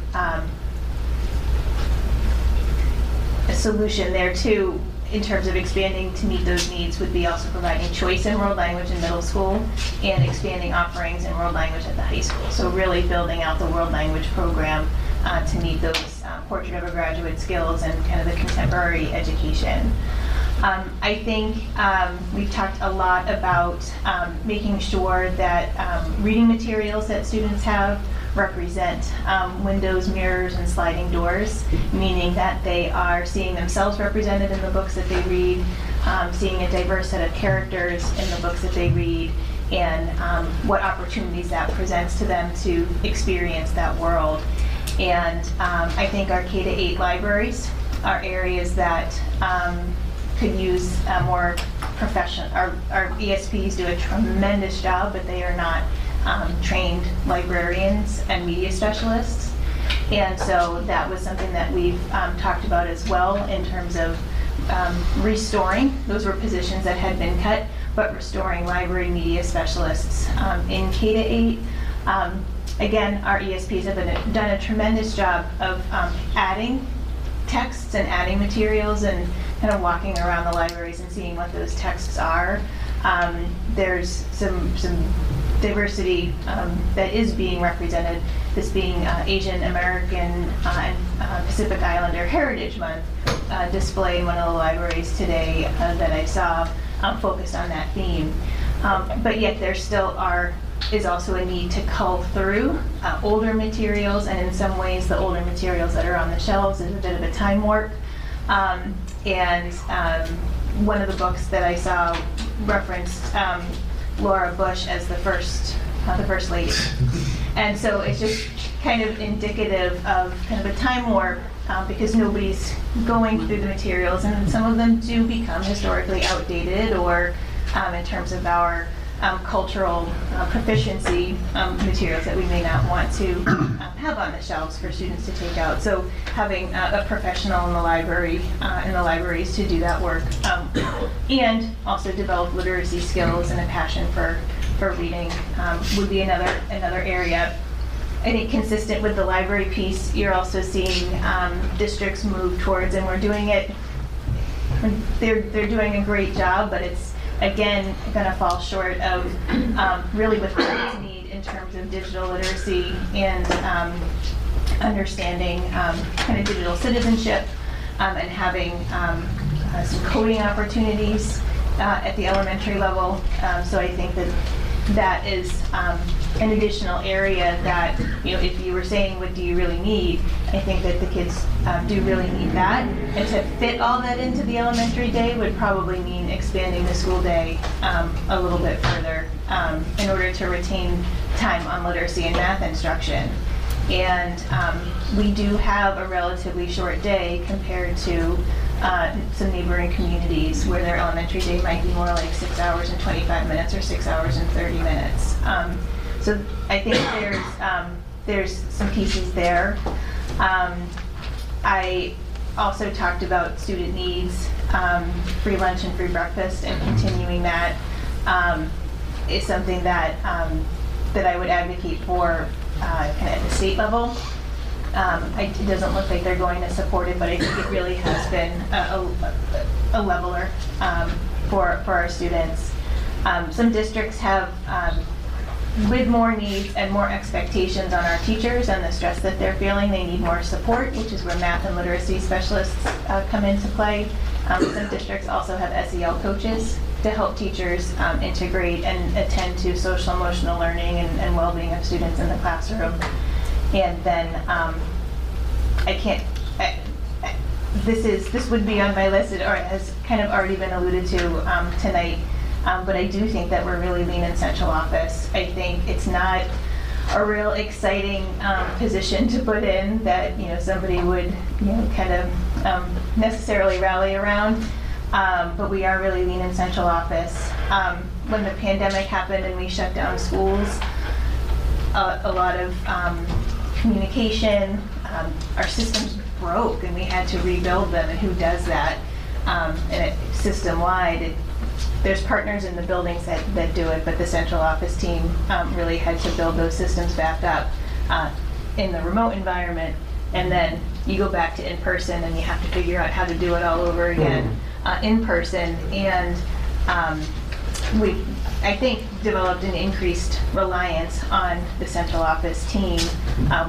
a solution there too, in terms of expanding to meet those needs, would be also providing choice in world language in middle school and expanding offerings in world language at the high school. So really building out the world language program to meet those portrait of a graduate skills and kind of the contemporary education. I think we've talked a lot about making sure that reading materials that students have represent windows, mirrors, and sliding doors, meaning that they are seeing themselves represented in the books that they read, seeing a diverse set of characters in the books that they read, and what opportunities that presents to them to experience that world. And I think our K-8 libraries are areas that could use more profession. Our ESPs do a tremendous job, but they are not trained librarians and media specialists. And so that was something that we've talked about as well in terms of restoring. Those were positions that had been cut, but restoring library media specialists in K-8. Again, our ESPs have done a tremendous job of adding texts and adding materials and kind of walking around the libraries and seeing what those texts are. There's some diversity that is being represented, this being Asian American and Pacific Islander Heritage Month display in one of the libraries today that I saw focused on that theme. But yet there still is also a need to cull through older materials, and in some ways the older materials that are on the shelves is a bit of a time warp. One of the books that I saw referenced Laura Bush as the first lady, and so it's just kind of indicative of kind of a time warp because nobody's going through the materials, and some of them do become historically outdated, or in terms of our cultural proficiency materials that we may not want to have on the shelves for students to take out. So having a professional in the library, in the libraries to do that work, and also develop literacy skills and a passion for reading would be another area. I think consistent with the library piece, you're also seeing districts move towards, and we're doing it, they're doing a great job, but it's again going to fall short of really what kids need in terms of digital literacy and understanding kind of digital citizenship and having some coding opportunities at the elementary level. So I think that is an additional area that, you know, if you were saying what do you really need, I think that the kids do really need that, and to fit all that into the elementary day would probably mean expanding the school day a little bit further in order to retain time on literacy and math instruction. And we do have a relatively short day compared to some neighboring communities where their elementary day might be more like 6 hours and 25 minutes or 6 hours and 30 minutes. So I think there's some pieces there. I also talked about student needs, free lunch and free breakfast, and continuing that is something that I would advocate for kind of at the state level. It doesn't look like they're going to support it, but I think it really has been a leveler for our students. Some districts have with more needs and more expectations on our teachers and the stress that they're feeling, they need more support, which is where math and literacy specialists come into play. Some districts also have SEL coaches to help teachers integrate and attend to social emotional learning and well-being of students in the classroom. And then this would be on my list, or has kind of already been alluded to tonight. But I do think that we're really lean in central office. I think it's not a real exciting position to put in that somebody would kind of necessarily rally around. But we are really lean in central office. When the pandemic happened and we shut down schools, a lot of communication, our systems broke and we had to rebuild them. And who does that? And system-wide, there's partners in the buildings that do it, but the central office team really had to build those systems back up in the remote environment, and then you go back to in-person and you have to figure out how to do it all over again in person. And we, I think, developed an increased reliance on the central office team,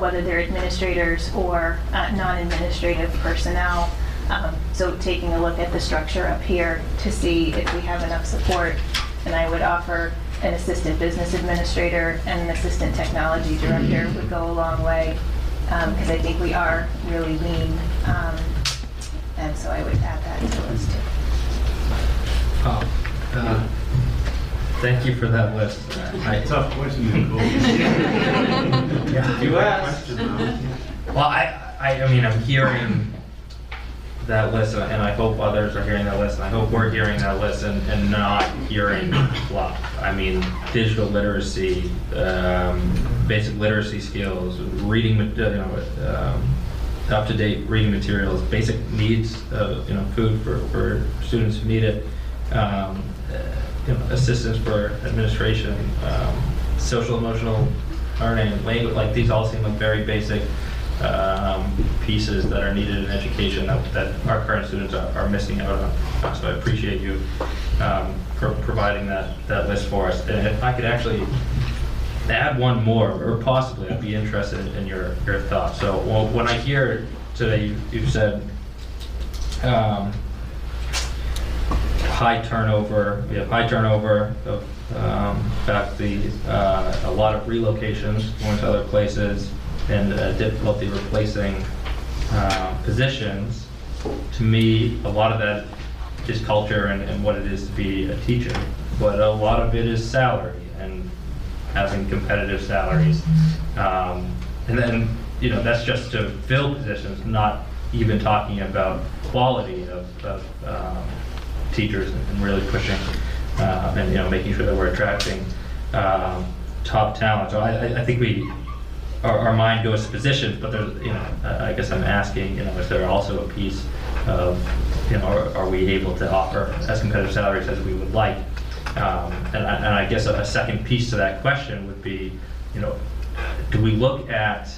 whether they're administrators or non-administrative personnel. So taking a look at the structure up here to see if we have enough support, and I would offer an assistant business administrator and an assistant technology director would go a long way, because I think we are really lean, and so I would add that to the list too. Thank you for that list. Tough question. You asked. Well, I mean, I'm hearing that list, and I hope others are hearing that list, and I hope we're hearing that list and not hearing fluff. I mean, digital literacy, basic literacy skills, reading, up-to-date reading materials, basic needs, food for students who need it, assistance for administration, social emotional learning, language, like these all seem like very basic pieces that are needed in education that our current students are missing out on. So I appreciate you for providing that list for us. And if I could actually add one more, or possibly, I'd be interested in your thoughts. So when I hear today you said high turnover, we have high turnover of faculty, a lot of relocations going to other places, and difficulty replacing positions. To me, a lot of that is culture and what it is to be a teacher, but a lot of it is salary and having competitive salaries. And then, that's just to fill positions, not even talking about quality of teachers and really pushing and making sure that we're attracting top talent. So I think our mind goes to positions, but there's, I guess I'm asking, if there are also a piece of, are we able to offer as competitive salaries as we would like? And I guess a second piece to that question would be, do we look at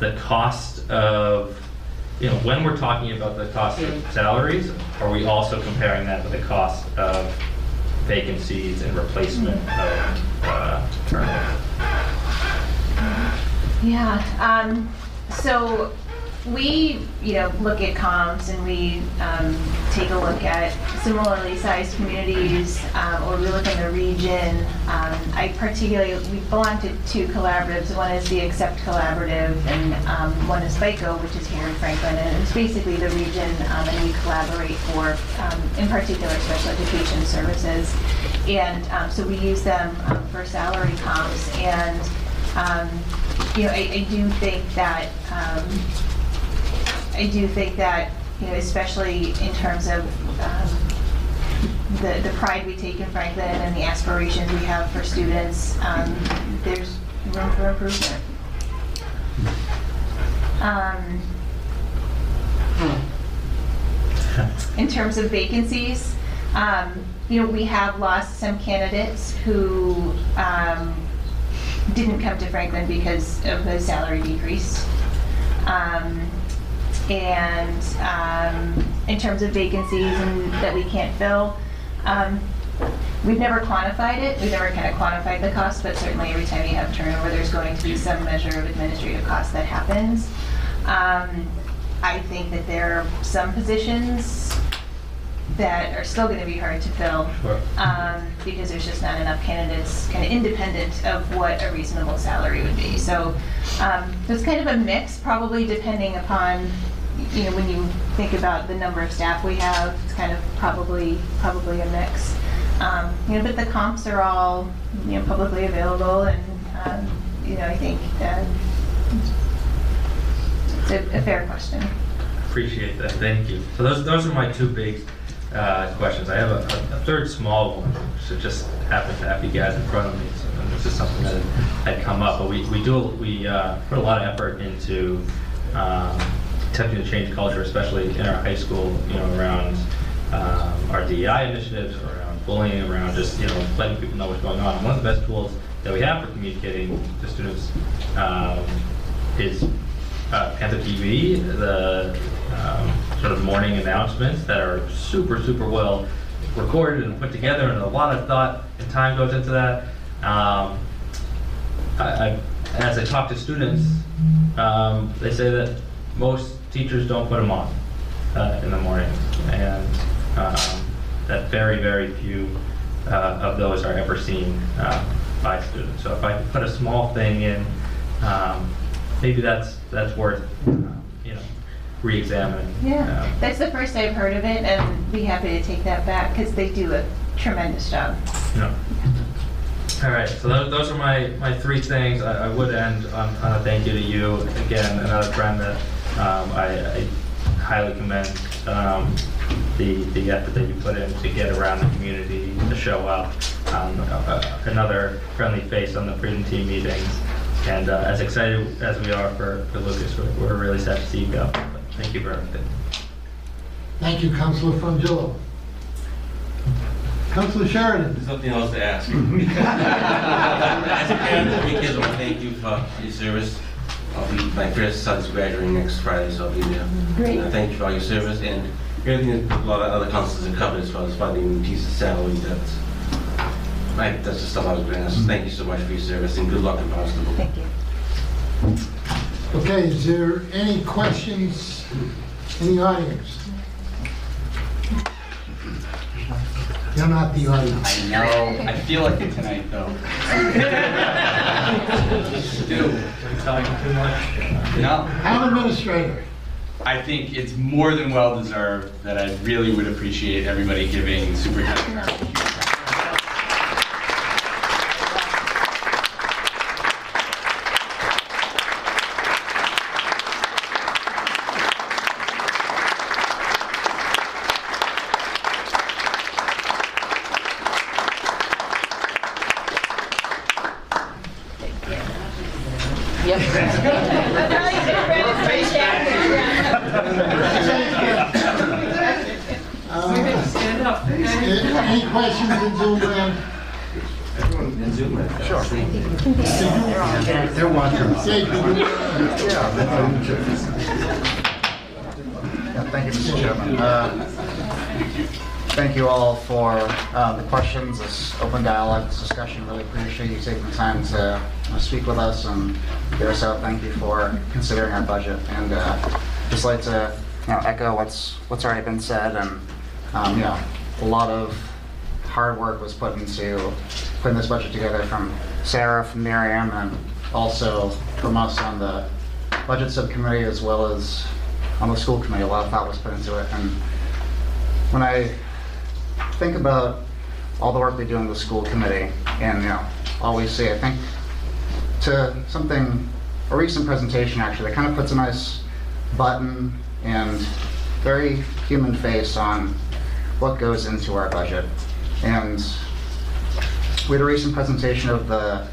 the cost of, when we're talking about the cost of salaries, are we also comparing that with the cost of vacancies and replacement of turnover? Yeah, so we, look at comps, and we take a look at similarly sized communities, or we look in the region. We belong to two collaboratives. One is the Accept Collaborative, and one is FICO, which is here in Franklin, and it's basically the region, and we collaborate for, in particular, special education services. And so we use them for salary comps, and I do think that especially in terms of the pride we take in Franklin and the aspirations we have for students, there's room for improvement. In terms of vacancies, we have lost some candidates who didn't come to Franklin because of the salary decrease. In terms of vacancies that we can't fill, We've never quantified it. We've never kind of quantified the cost, but certainly every time you have turnover, there's going to be some measure of administrative cost that happens. I think that there are some positions that are still going to be hard to fill, sure, because there's just not enough candidates kind of independent of what a reasonable salary would be. So there's kind of a mix, probably depending upon, you know, when you think about the number of staff we have, it's kind of probably a mix. You know, but the comps are all, you know, publicly available, and you know, I think that it's a fair question. Appreciate that. Thank you. So those are my two big questions. I have a third small one, so just happen to have you guys in front of me. So this is something that had come up, but we put a lot of effort into attempting to change culture, especially in our high school, you know, around our DEI initiatives, around bullying, around just, you know, letting people know what's going on. And one of the best tools that we have for communicating to students is Panther TV, the sort of morning announcements that are super, super well recorded and put together, and a lot of thought and time goes into that. As I talk to students, they say that most teachers don't put them on in the morning, and that very, very few of those are ever seen by students. So if I could put a small thing in, maybe that's worth you know, re-examining. Yeah, that's the first I've heard of it, and be happy to take that back because they do a tremendous job. Yeah. All right, so those are my three things. I would end on a thank you to you again, another friend that I highly commend the effort that you put in to get around the community, to show up, another friendly face on the Freedom Team meetings. And as excited as we are for Lucas, we're really sad to see you go. But thank you for everything. Thank you, Councilor Frongillo. Councilor Sheridan. There's nothing else to ask. As a parent of three kids, I want to thank you for your service. My first son's graduating next Friday, so I'll be there. Great. And I thank you for all your service and everything that a lot of other councils have covered as far as funding, pieces of salary, debts. Right, that's the stuff I was going to ask. Thank you so much for your service, and good luck in Boston. Thank you. Okay, is there any questions in the audience? You're not the audience. I know. I feel like it tonight, though. Dude, I'm telling you too much. No. How administrator. I think it's more than well deserved that I really would appreciate everybody giving Superintendent Hearn. Thank you all for the questions, this open dialogue, this discussion. Really appreciate you taking the time to speak with us, and give us out. Thank you for considering our budget, and just like to, you know, echo what's already been said, and you know, a lot of hard work was put into putting this budget together from Sarah, from Miriam, and also from us on the budget subcommittee as well as on the school committee. A lot of thought was put into it, and when I think about all the work they do in the school committee, and you know, always say, I think to something, a recent presentation actually, that kind of puts a nice button and very human face on what goes into our budget. And we had a recent presentation of the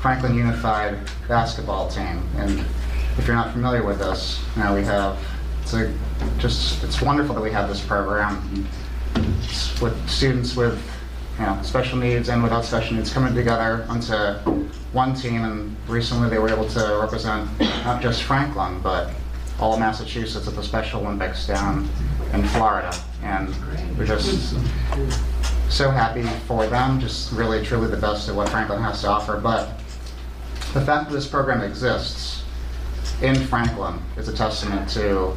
Franklin Unified basketball team, and if you're not familiar with this, you know, we have, it's wonderful that we have this program with students with, you know, special needs and without special needs coming together onto one team, and recently they were able to represent not just Franklin, but all of Massachusetts at the Special Olympics down in Florida. And we're just so happy for them, just really truly the best of what Franklin has to offer. But the fact that this program exists in Franklin is a testament to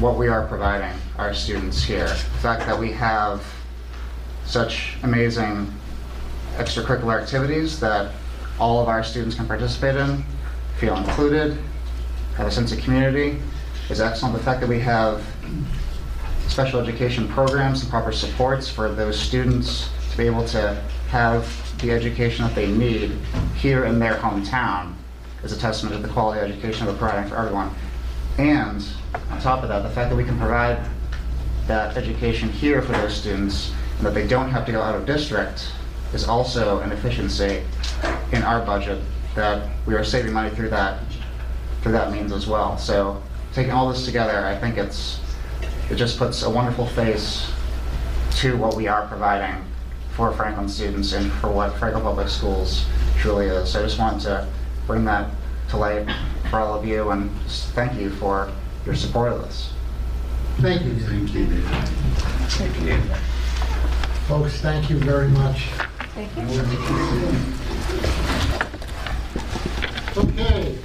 what we are providing our students here. The fact that we have such amazing extracurricular activities that all of our students can participate in, feel included, have a sense of community, is excellent. The fact that we have special education programs and proper supports for those students to be able to have the education that they need here in their hometown is a testament to the quality of education we're providing for everyone. And on top of that, the fact that we can provide that education here for those students and that they don't have to go out of district is also an efficiency in our budget, that we are saving money through that means as well. So taking all this together, I think it just puts a wonderful face to what we are providing for Franklin students and for what Franklin Public Schools truly is. So I just wanted to bring that to light for all of you, and thank you for your support of this. Thank you. Thank you. Thank you. Folks, thank you very much. Thank you. Okay.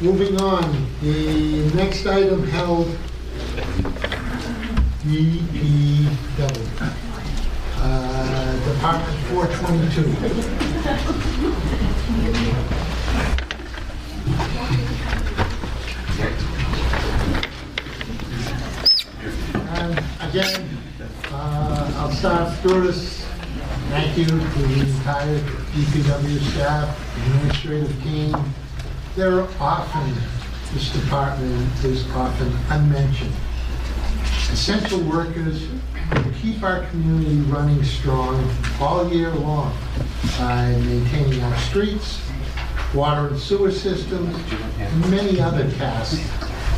Moving on, the next item held DPW, Department 422. And again, I'll start through this. Thank you to the entire DPW staff, administrative team. This department is often unmentioned. Essential workers who keep our community running strong all year long by maintaining our streets, water and sewer systems, and many other tasks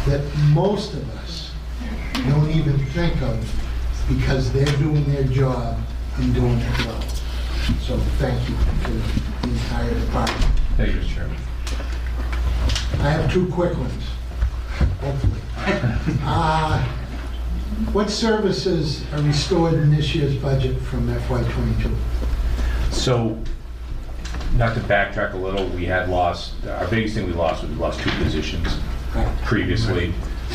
that most of us don't even think of because they're doing their job and doing it well. So thank you to the entire department. Thank you, Mr. Chairman. I have two quick ones, hopefully. What services are restored in this year's budget from FY22? So, not to backtrack a little, we had lost, our biggest thing we lost was we lost two positions previously,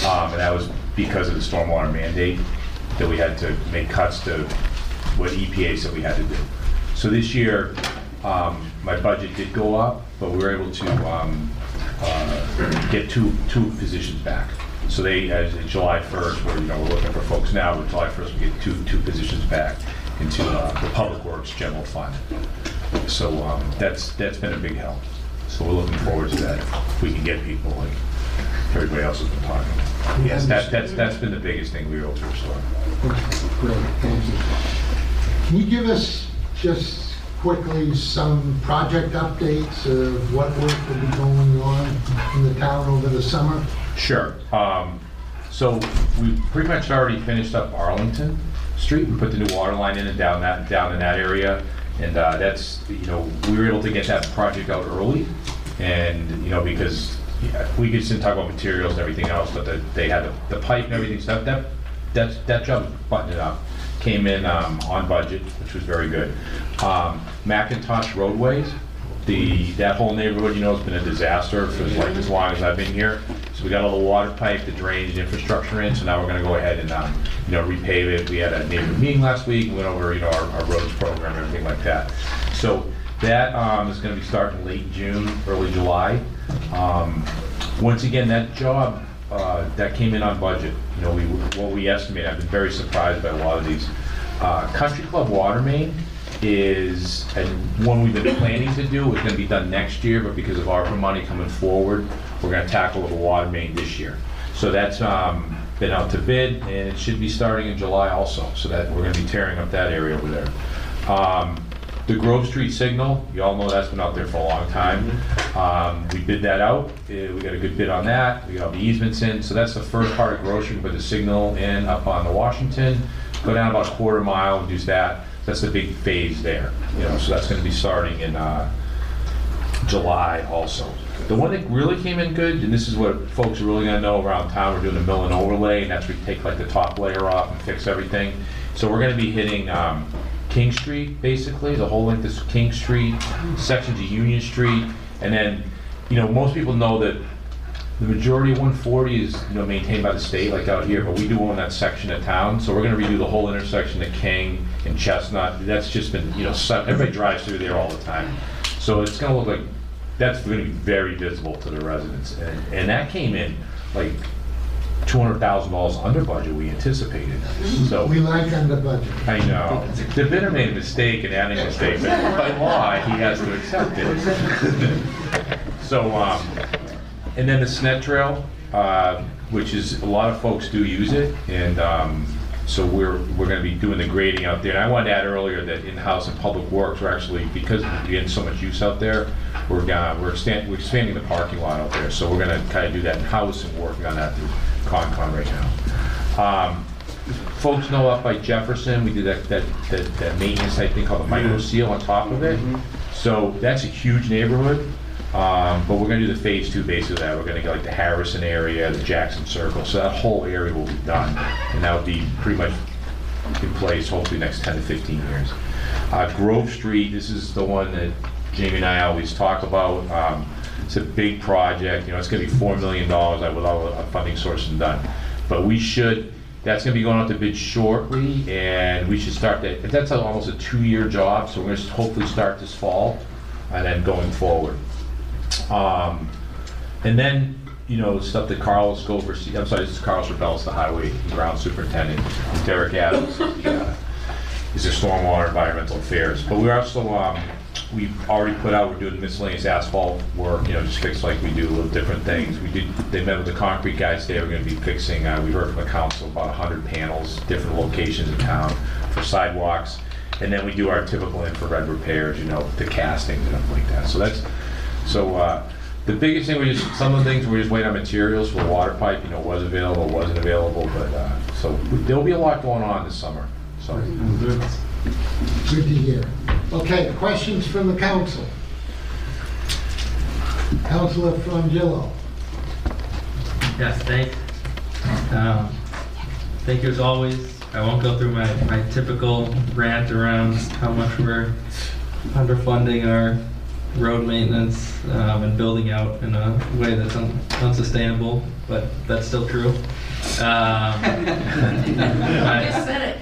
and that was because of the stormwater mandate that we had to make cuts to what EPA said we had to do. So this year, my budget did go up, but we were able to get two positions back. So they, as in July 1st, where we're looking for folks now, but July 1st we get two positions back into the Public Works General Fund. So that's been a big help. So we're looking forward to that. If we can get people like everybody else has been talking about. Yes, that's been the biggest thing we were able to restore. Okay, great, thank you. Can you give us just quickly some project updates of what work will be going on in the town over the summer? Sure. So we pretty much already finished up Arlington Street. We put the new water line in and down in that area, and that's, we were able to get that project out early, and because we could sit and talk about materials and everything else, but they had the pipe and everything, so that job buttoned it up. Came in on budget, which was very good. McIntosh roadways, that whole neighborhood, has been a disaster for like as long as I've been here. So we got all the water pipe, the drainage, infrastructure in. So now we're going to go ahead and repave it. We had a neighborhood meeting last week. We went over our roads program and everything like that. So that is going to be starting late June, early July. Once again, that job. That came in on budget. What we estimate, I've been very surprised by a lot of these. Country Club water main is one we've been planning to do. It's going to be done next year, but because of ARPA money coming forward, we're going to tackle the water main this year. So that's been out to bid, and it should be starting in July also. So that we're going to be tearing up that area over there. The Grove Street signal, you all know that's been out there for a long time. We bid that out. We got a good bid on that. We got the easements in. So that's the first part of Grove Street, with the signal in up on the Washington. Go down about a quarter mile and do that. That's the big phase there. So that's going to be starting in July also. The one that really came in good, and this is what folks are really going to know around town, we're doing a mill and overlay, and that's where you take like the top layer off and fix everything. So we're going to be hitting King Street, basically, the whole length of King Street, sections of Union Street, and then, you know, most people know that the majority of 140 is, you know, maintained by the state, like out here, but we do own that section of town, so we're going to redo the whole intersection of King and Chestnut. That's just been, you know, everybody drives through there all the time, so it's going to look like that's going to be very visible to the residents, and that came in like $200,000 under budget we anticipated. So we like under budget. I know. The bidder made a mistake and adding a mistake, but by law he has to accept it. So, and then the SNET trail, which is a lot of folks do use it, and so we're going to be doing the grading out there. And I wanted to add earlier that in-house and Public Works are actually, because we're getting so much use out there, we're expanding the parking lot out there. So we're going to kind of do that in-house and working on that through Concon right now. Folks know up by Jefferson, we did that maintenance type thing called the micro seal on top of it. So that's a huge neighborhood. But we're going to do the phase two base of that. We're going to go like the Harrison area, the Jackson Circle. So that whole area will be done. And that will be pretty much in place hopefully next 10 to 15 years. Grove Street, this is the one that Jamie and I always talk about. It's a big project. You know, it's going to be $4 million with all the funding sources done. But we should, that's going to be going out to bid shortly. And we should start that. That's almost a 2-year job. So we're going to hopefully start this fall and then going forward. And then, you know, stuff that Carlos oversees. I'm sorry, this is Carlos Rebels, the highway ground superintendent. Derek Adams is their stormwater environmental affairs. But we're also, we've already put out, we're doing miscellaneous asphalt work, you know, just fix like we do little different things. They met with the concrete guys today. We're going to be fixing, we heard from the council, about 100 panels, different locations in town for sidewalks. And then we do our typical infrared repairs, you know, the castings and stuff like that. So that's. So the biggest thing, some of the things, we're just waiting on materials for the water pipe, you know, was available, wasn't available, but so there'll be a lot going on this summer. So good to hear. Okay, questions from the council. Councilor Frongillo. Yes, thanks. Thank you as always. I won't go through my typical rant around how much we're underfunding our road maintenance and building out in a way that's unsustainable, but that's still true. I just said it.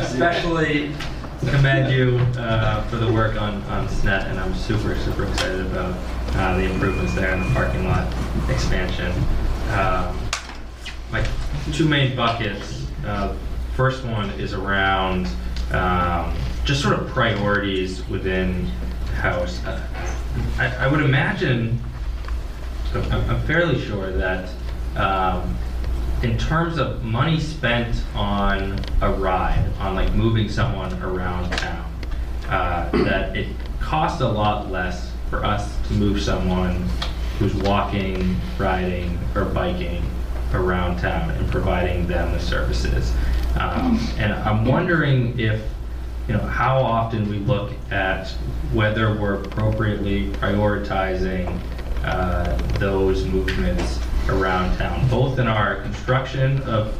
Especially commend you for the work on SNET, and I'm super excited about the improvements there in the parking lot expansion. My two main buckets, first one is around just sort of priorities within house. I would imagine, I'm fairly sure that in terms of money spent on a ride, on like moving someone around town, that it costs a lot less for us to move someone who's walking, riding, or biking around town and providing them the services. And I'm wondering if, you know, how often we look at whether we're appropriately prioritizing those movements around town, both in our construction of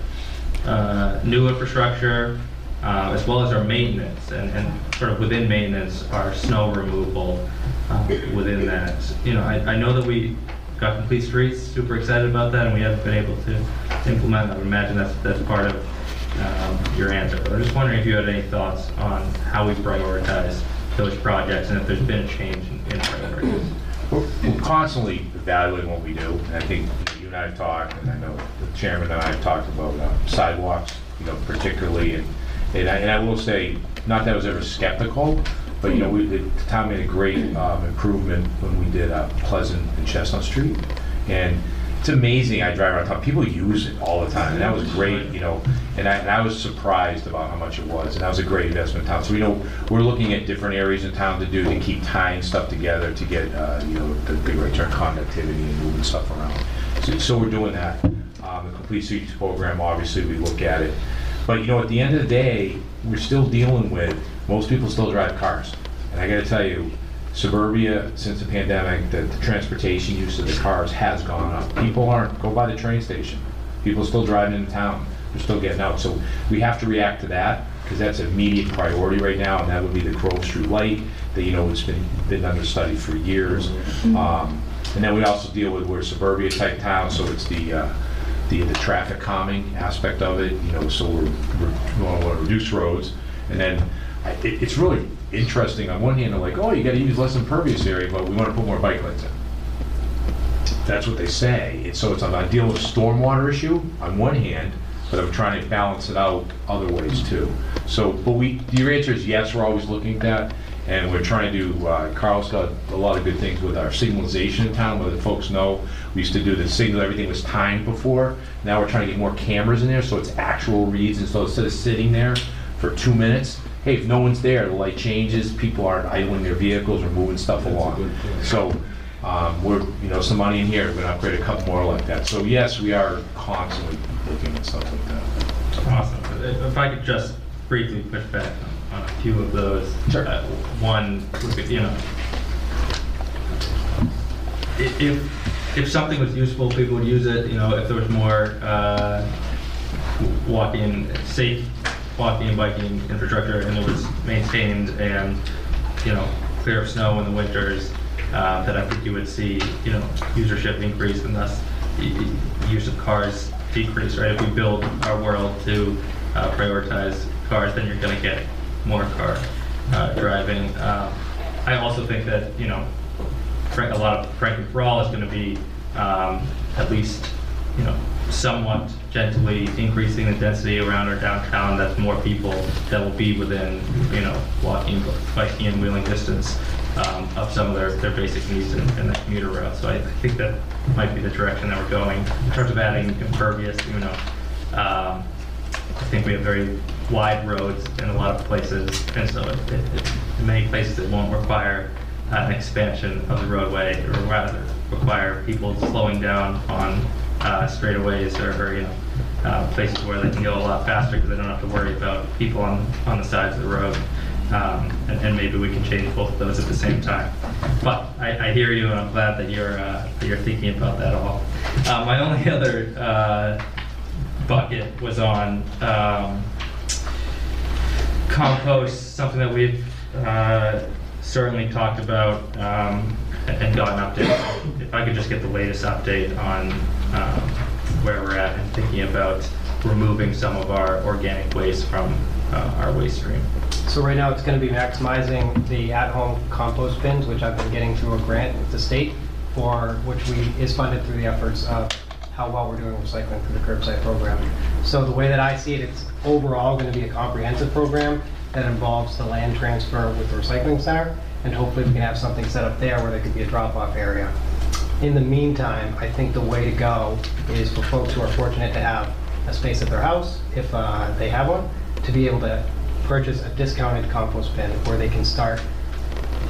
new infrastructure as well as our maintenance, and sort of within maintenance, our snow removal within that. You know, I know that we got Complete Streets, super excited about that, and we haven't been able to implement. I would imagine that's part of your answer. But I'm just wondering if you had any thoughts on how we prioritize those projects and if there's been a change in priorities. We're constantly evaluating what we do, and I think you and I have talked, and I know the chairman and I have talked about sidewalks, you know, particularly, and I will say, not that I was ever skeptical, but you know, the town made a great improvement when we did Pleasant and Chestnut Street, and it's amazing. I drive around town; people use it all the time, and that was great. You know, and I was surprised about how much it was, and that was a great investment in town. So you know, we're looking at different areas in town to keep tying stuff together to get you know, the big return conductivity and moving stuff around. So we're doing that. The Complete Streets program, obviously, we look at it, but you know, at the end of the day, we're still dealing with. Most people still drive cars. And I got to tell you, suburbia, since the pandemic, the transportation use of the cars has gone up. People aren't, go by the train station. People are still driving into town. They're still getting out. So we have to react to that, because that's an immediate priority right now, and that would be the Grove Street light that, you know, it's been under study for years. And then we also deal with, we're a suburbia type town, so it's the traffic calming aspect of it, you know, so we want to reduce roads. And then it's really interesting. On one hand, they're like, oh, you got to use less impervious area, but we want to put more bike lanes in. That's what they say. And so it's on, I deal with a stormwater issue on one hand, but I'm trying to balance it out other ways too. So, but your answer is yes, we're always looking at that. And we're trying to, Carl's got a lot of good things with our signalization in town, whether folks know, we used to do the signal, everything was timed before. Now we're trying to get more cameras in there, so it's actual reads, and so instead of sitting there for 2 minutes, hey, if no one's there, the light changes, people aren't idling their vehicles or moving stuff along. So we're, you know, some money in here, we're gonna upgrade a couple more like that. So yes, we are constantly looking at stuff like that. Awesome. If I could just briefly push back on a few of those. Sure. One, you know, if something was useful, people would use it. You know, if there was more safe walking and biking infrastructure, and it was maintained, and, you know, clear of snow in the winters, then I think you would see, you know, usership increase, and thus use of cars decrease. Right? If we build our world to prioritize cars, then you're going to get more car driving. I also think that, you know, a lot of Franklin for All is going to be at least, you know, somewhat gently increasing the density around our downtown. That's more people that will be within, you know, walking, biking, and wheeling distance of some of their basic needs in that commuter route. So I think that might be the direction that we're going in terms of adding impervious. You know, I think we have very wide roads in a lot of places, and so in many places it won't require an expansion of the roadway, or rather require people slowing down on straightaways, or you know, places where they can go a lot faster because they don't have to worry about people on the sides of the road. And maybe we can change both of those at the same time. But I hear you, and I'm glad that you're thinking about that all. My only other bucket was on compost, something that we've certainly talked about and gotten updates. If I could just get the latest update on where we're at and thinking about removing some of our organic waste from our waste stream. So right now it's going to be maximizing the at-home compost bins, which I've been getting through a grant with the state, for which is funded through the efforts of how well we're doing recycling through the curbside program. So the way that I see it, it's overall going to be a comprehensive program that involves the land transfer with the recycling center, and hopefully we can have something set up there where there could be a drop-off area. In the meantime, I think the way to go is for folks who are fortunate to have a space at their house, if they have one, to be able to purchase a discounted compost bin where they can start,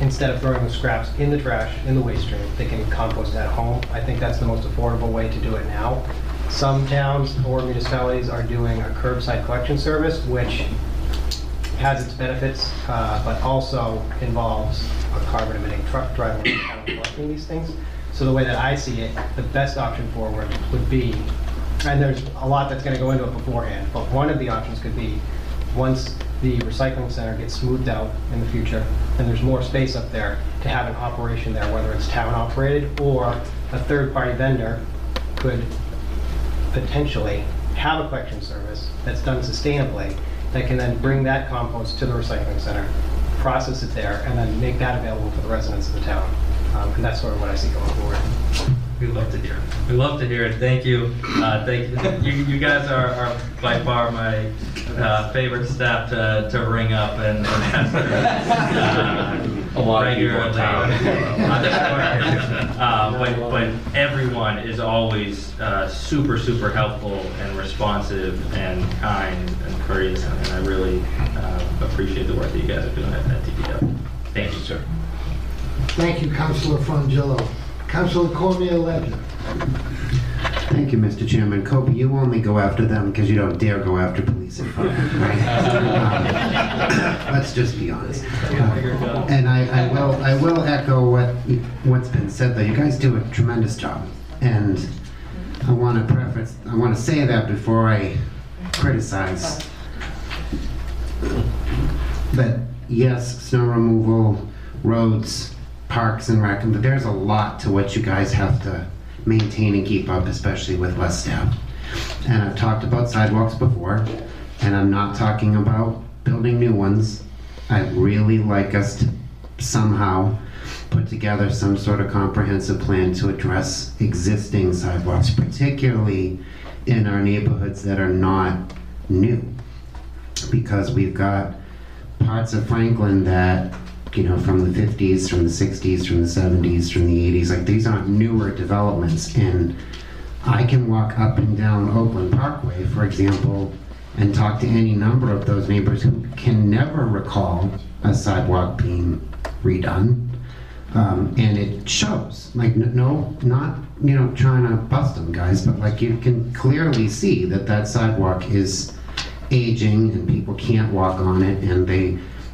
instead of throwing the scraps in the trash, in the waste stream, they can compost at home. I think that's the most affordable way to do it now. Some towns or municipalities are doing a curbside collection service, which has its benefits, but also involves a carbon-emitting truck driving around collecting these things. So the way that I see it, the best option forward would be, and there's a lot that's going to go into it beforehand, but one of the options could be, once the recycling center gets smoothed out in the future, and there's more space up there, to have an operation there, whether it's town operated or a third-party vendor could potentially have a collection service that's done sustainably, that can then bring that compost to the recycling center, process it there, and then make that available for the residents of the town. And that's sort of what I see going forward. We love to hear it. We love to hear it. Thank you. You guys are by far my favorite staff to ring up and ask a lot regularly. But everyone is always super helpful and responsive and kind and courteous, and I really appreciate the work that you guys are doing at TPW. Thank you, sir. Thank you, Councilor Frongillo. Councilor Cormier-Ledger. Thank you, Mr. Chairman. Kobe, you only go after them because you don't dare go after police and fire, right? Let's just be honest. And I will echo what's been said, though. You guys do a tremendous job, and I want to say that before I criticize. But yes, snow removal, roads, parks and rec, but there's a lot to what you guys have to maintain and keep up, especially with less staff. And I've talked about sidewalks before, and I'm not talking about building new ones. I'd really like us to somehow put together some sort of comprehensive plan to address existing sidewalks, particularly in our neighborhoods that are not new, because we've got parts of Franklin that, you know, from the 50s, from the 60s, from the 70s, from the 80s, like these aren't newer developments. And I can walk up and down Oakland Parkway, for example, and talk to any number of those neighbors who can never recall a sidewalk being redone. And it shows, like, no, not, you know, trying to bust them, guys, but like you can clearly see that that sidewalk is aging and people can't walk on it, and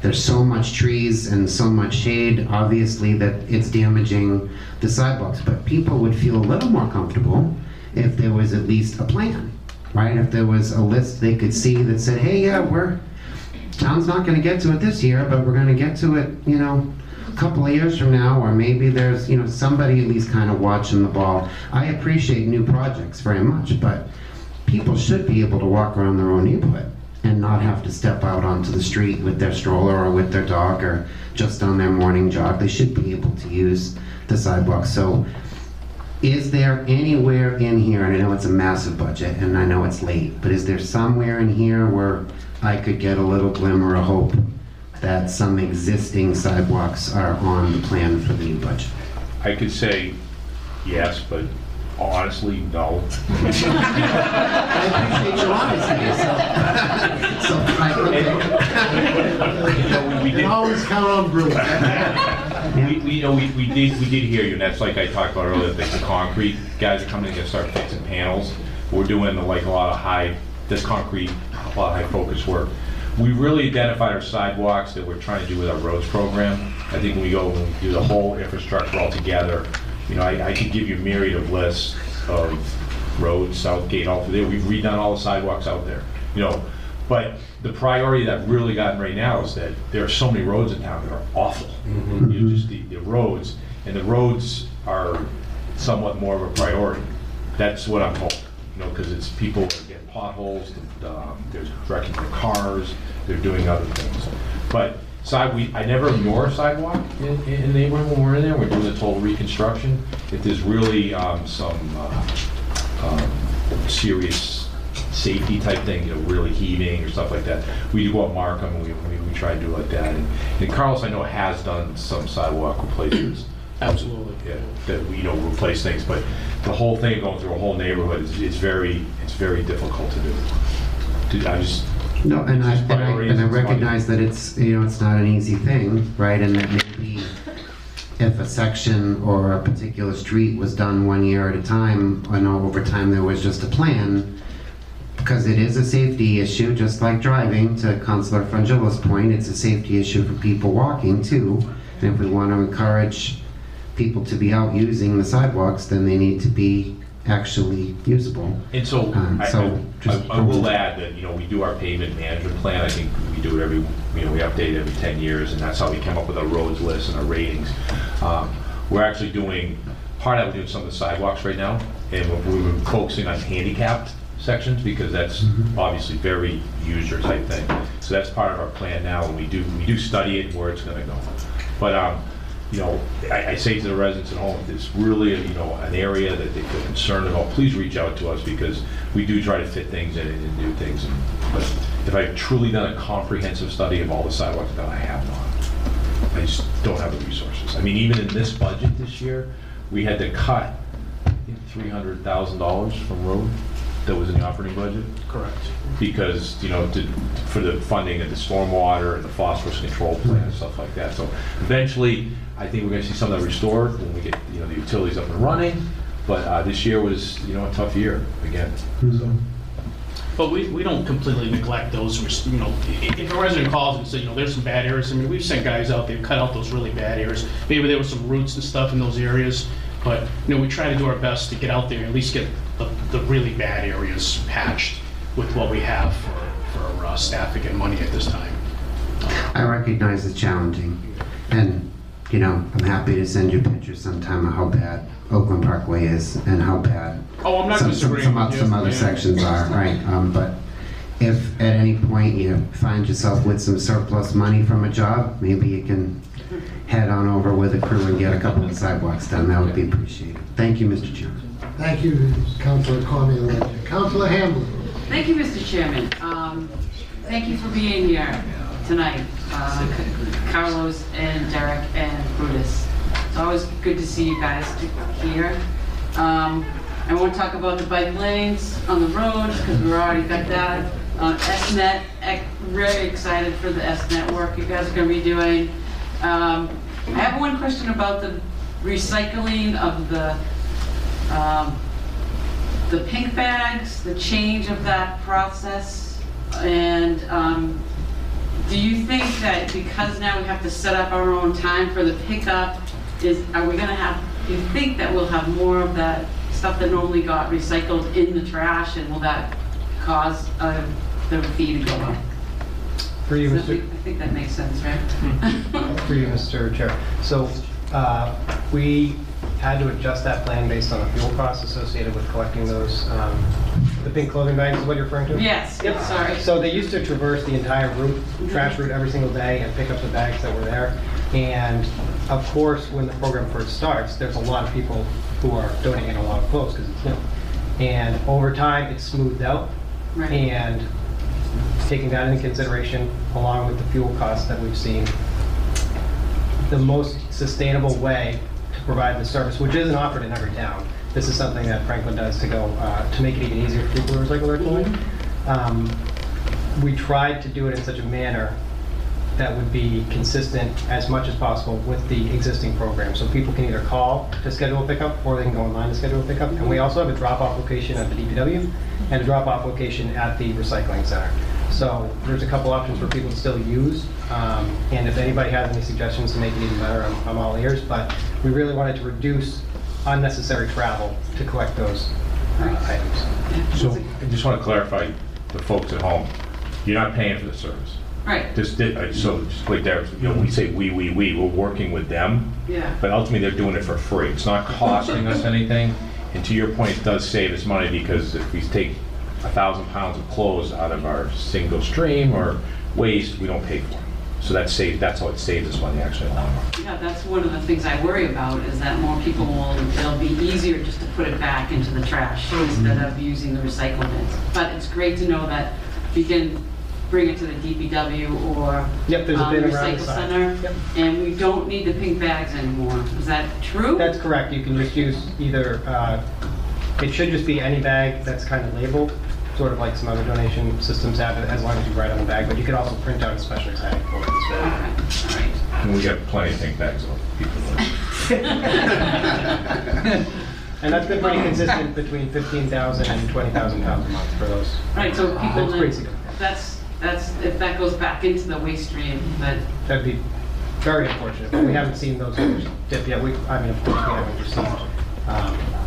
there's so much trees and so much shade, obviously, that it's damaging the sidewalks. But people would feel a little more comfortable if there was at least a plan, right? If there was a list they could see that said, hey, yeah, town's not gonna get to it this year, but we're gonna get to it, you know, a couple of years from now, or maybe there's, you know, somebody at least kind of watching the ball. I appreciate new projects very much, but people should be able to walk around their own neighborhood and not have to step out onto the street with their stroller or with their dog or just on their morning jog. They should be able to use the sidewalk. So is there anywhere in here, and I know it's a massive budget and I know it's late, but is there somewhere in here where I could get a little glimmer of hope that some existing sidewalks are on the plan for the new budget? I could say yes, but honestly, no. I appreciate your honesty. We did always count on Bruce. we did hear you, and that's like I talked about earlier. Like the concrete guys are coming in to start fixing panels. We're doing like a lot of high focus work. We really identified our sidewalks that we're trying to do with our roads program. I think when we go and do the whole infrastructure all together, you know, I could give you a myriad of lists of roads, Southgate, all through there. We've redone all the sidewalks out there, you know. But the priority that I've really gotten right now is that there are so many roads in town that are awful. Mm-hmm. You know, just the roads, and the roads are somewhat more of a priority. That's what I'm hoping, you know, because it's people that get potholes, they're wrecking their cars, they're doing other things. But I never ignore a sidewalk in the neighborhood when we're in there. We're doing the total reconstruction. If there's really some serious safety type thing, you know, really heaving or stuff like that, we do go up Markham and we try to do like that. And Carlos, I know, has done some sidewalk replacements. Absolutely. Yeah, that we don't replace things, but the whole thing going through a whole neighborhood is very difficult to do. No, and I recognize that it's, you know, it's not an easy thing, right? And that maybe if a section or a particular street was done one year at a time, and over time there was just a plan, because it is a safety issue, just like driving. To Councilor Frongillo's point, it's a safety issue for people walking too. And if we want to encourage people to be out using the sidewalks, then they need to be actually usable. And so, I will add that, you know, we do our pavement management plan. I think we do it every, you know, we update every 10 years, and that's how we came up with our roads list and our ratings. We're actually doing, part of it, we're doing some of the sidewalks right now, and we're focusing on handicapped sections because that's obviously very user type thing. So that's part of our plan now, and we do study it where it's going to go. But you know, I say to the residents at home, if there's really a, you know, an area that they feel concerned about, please reach out to us, because we do try to fit things in and do things. But if I've truly done a comprehensive study of all the sidewalks, that I have not. I just don't have the resources. I mean, even in this budget this year, we had to cut $300,000 from road that was in the operating budget. Correct. Because, you know, for the funding of the stormwater and the phosphorus control plan and stuff like that. So eventually, I think we're going to see some of that restored when we get, you know, the utilities up and running. But this year was, you know, a tough year again. Mm-hmm. So But we don't completely neglect those. You know, if a resident calls and says, you know, there's some bad areas. I mean, we've sent guys out there, cut out those really bad areas. Maybe there were some roots and stuff in those areas. But, you know, we try to do our best to get out there and at least get the really bad areas patched with what we have for staffing and money at this time. I recognize it's challenging. And, you know, I'm happy to send you pictures sometime of how bad Oakland Parkway is and how bad some other sections are, right? But if at any point you find yourself with some surplus money from a job, maybe you can head on over with a crew and get a couple of sidewalks done. That would be appreciated. Thank you, Mr. Chairman. Thank you, Councilor Cormier-Ledger. Councilor Hamblin. Thank you, Mr. Chairman. Thank you for being here tonight, Carlos and Derek and Brutus. It's always good to see you guys here. I won't talk about the bike lanes on the roads because we've already got that. SNet, very excited for the SNet work you guys are going to be doing. I have one question about the recycling of the pink bags, the change of that process, and do you think that because now we have to set up our own time for the pickup, are we going to have? Do you think that we'll have more of that stuff that normally got recycled in the trash, and will that cause the fee to go up? For you, Mr. I think that makes sense, right? For you, Mr. Chair. So we had to adjust that plan based on the fuel costs associated with collecting those. The pink clothing bags is what you're referring to? Yes. Yep. Sorry. So they used to traverse the entire route, trash route, every single day and pick up the bags that were there. And of course, when the program first starts, there's a lot of people who are donating a lot of clothes because it's new. And over time, it's smoothed out. Right. And taking that into consideration, along with the fuel costs that we've seen, the most sustainable way to provide the service, which isn't offered in every town. This is something that Franklin does to go to make it even easier for people to recycle their clothing. We tried to do it in such a manner that would be consistent as much as possible with the existing program. So people can either call to schedule a pickup or they can go online to schedule a pickup. And we also have a drop-off location at the DPW and a drop-off location at the recycling center. So there's a couple options for people to still use. And if anybody has any suggestions to make it even better, I'm all ears. But we really wanted to reduce unnecessary travel to collect those items. So I just want to clarify the folks at home, you're not paying for the service. Right. Just like Derek, you know, we say we're working with them. Yeah. But ultimately, they're doing it for free. It's not costing us anything. And to your point, it does save us money because if we take 1,000 pounds of clothes out of our single stream or waste, we don't pay for it. So that's how it saves us money, actually. Yeah, that's one of the things I worry about is that more people it'll be easier just to put it back into the trash instead of using the recycle bins. But it's great to know that we can bring it to the DPW or the recycle center, and we don't need the pink bags anymore. Is that true? That's correct. You can just use either, it should just be any bag that's kind of labeled, sort of like some other donation systems have, as long as you write on the bag, but you could also print out a special tag for it as well. All right. And we got plenty of pink bags on people. And that's been pretty consistent between 15,000 and 20,000 pounds a month for those. Right, so people, if that goes back into the waste stream, that'd be very unfortunate. But we haven't seen those dip yet. Of course, we haven't received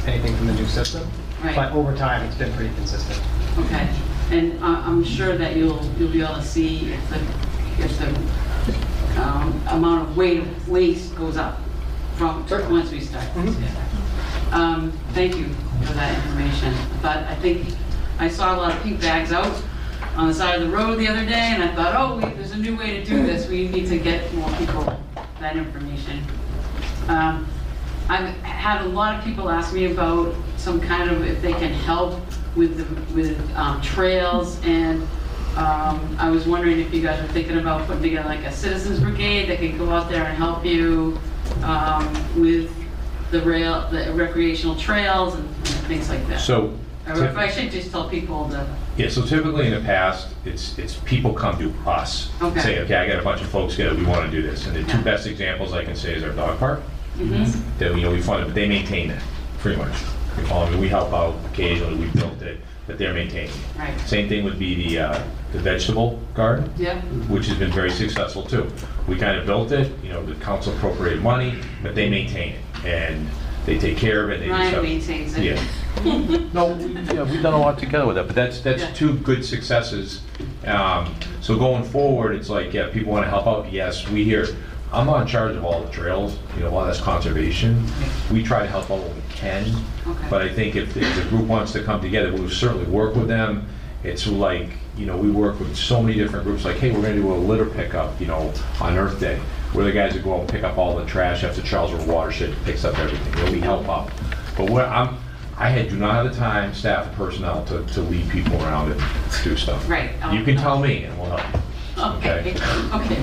anything from the new system, right. But over time, it's been pretty consistent. Okay, and I'm sure that you'll be able to see if the amount of weight of waste goes up from once we start. Mm-hmm. Thank you for that information. But I think I saw a lot of pink bags out on the side of the road the other day, and I thought, there's a new way to do this. We need to get more people that information. I've had a lot of people ask me about some kind of if they can help with trails, and I was wondering if you guys were thinking about putting together like a citizens brigade that could go out there and help you with the recreational trails and things like that. So. Or if I should just tell people to... Yeah, so typically in the past, it's people come to us and say, okay, I got a bunch of folks here, we want to do this. And the two best examples I can say is our dog park. Mm-hmm. They, you know, we fund it, but they maintain it, pretty much. We help out occasionally, we built it. that they're maintaining. Right. Same thing would be the vegetable garden, yeah, which has been very successful too. We kind of built it, you know, the council appropriated money, but they maintain it and they take care of it. They Ryan maintains it. Yeah. No, we've done a lot together with that, but that's yeah, two good successes. So going forward, it's like, yeah, people want to help out. Yes, we hear. I'm not in charge of all the trails, you know, a lot of that's conservation. We try to help out what we can, okay, but I think if the group wants to come together, we'll certainly work with them. It's like, you know, we work with so many different groups, like, hey, we're gonna do a litter pickup, you know, on Earth Day. We're the guys that go out and pick up all the trash after Charles River Watershed picks up everything, and we help out. But what I do not have the time, staff, personnel, to lead people around and do stuff. Right. You can tell me and we'll help you. Okay. Okay,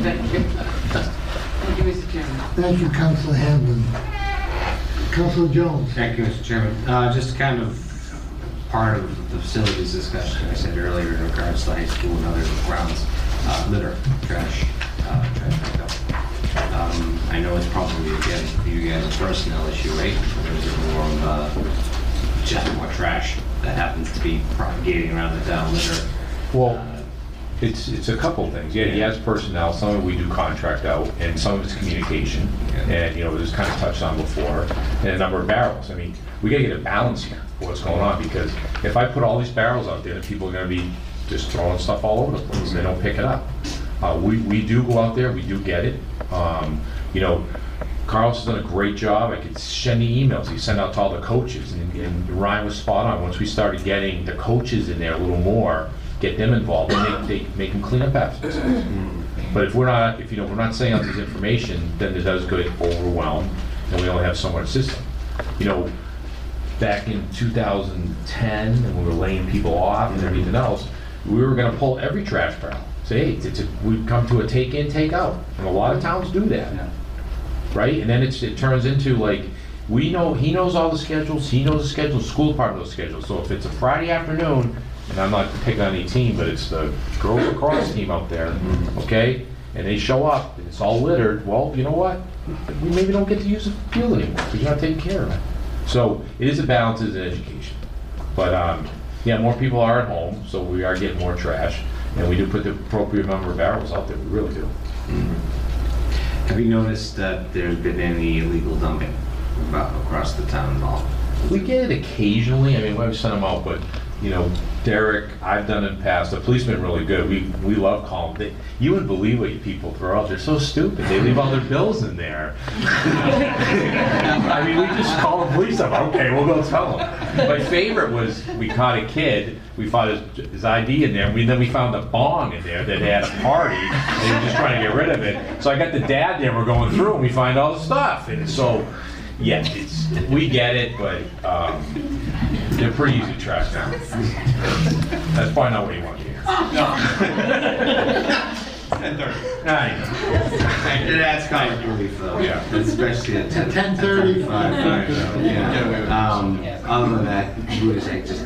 thank you. Thank you, Mr. Chairman. Thank you, Councilor Hamlin. Councilor Jones. Thank you, Mr. Chairman. Just kind of part of the facilities discussion I said earlier in regards to high school and other grounds, litter, trash, trash pickup. I know it's probably, again, for you guys, a personnel issue, right? There's a more of just more trash that happens to be propagating around the town litter. Well, it's a couple things. Yeah, he has personnel. Some of it we do contract out, and some of it's communication. And, you know, it was kind of touched on before. And a number of barrels. I mean, we got to get a balance here for what's going on, because if I put all these barrels out there, people are going to be just throwing stuff all over the place. Mm-hmm. They don't pick it up. We do go out there. We do get it. You know, Carl's done a great job. I could send the emails. He sent out to all the coaches, and Ryan was spot on. Once we started getting the coaches in there a little more, get them involved, and make them clean up after themselves. But if we're not sending out this information, then it does get overwhelmed, and we only have so much system. You know, back in 2010, and we were laying people off and everything else, we were going to pull every trash barrel. Say, hey, we'd come to a take in, take out, and a lot of towns do that, right? And then it turns into like, we know he knows all the schedules, he knows the schedules, school department knows schedules. So if it's a Friday afternoon. And I'm not picking on any team, but it's the girls lacrosse team out there, okay? And they show up, and it's all littered. Well, you know what? We maybe don't get to use the field anymore because you're not taking care of it. So it is a balance in education. But yeah, more people are at home, so we are getting more trash, and we do put the appropriate number of barrels out there. We really do. Mm-hmm. Have you noticed that there's been any illegal dumping across the town at all? We get it occasionally. I mean, we've sent them out, but. You know, Derek, I've done it in the past. The policemen really good. We love calling them. You wouldn't believe what you people throw out. They're so stupid. They leave all their bills in there. I mean, we just call the police up. Okay, we'll go tell them. My favorite was we caught a kid. We found his ID in there. And then we found a bong in there that had a party. They were just trying to get rid of it. So I got the dad there. We're going through and we find all the stuff. And so, yeah, we get it, but they're pretty easy to track down. That's probably not what you want to hear. No. 10:30. That's kind of relief, though. Yeah. Especially at 10:35. Yeah. Other than that,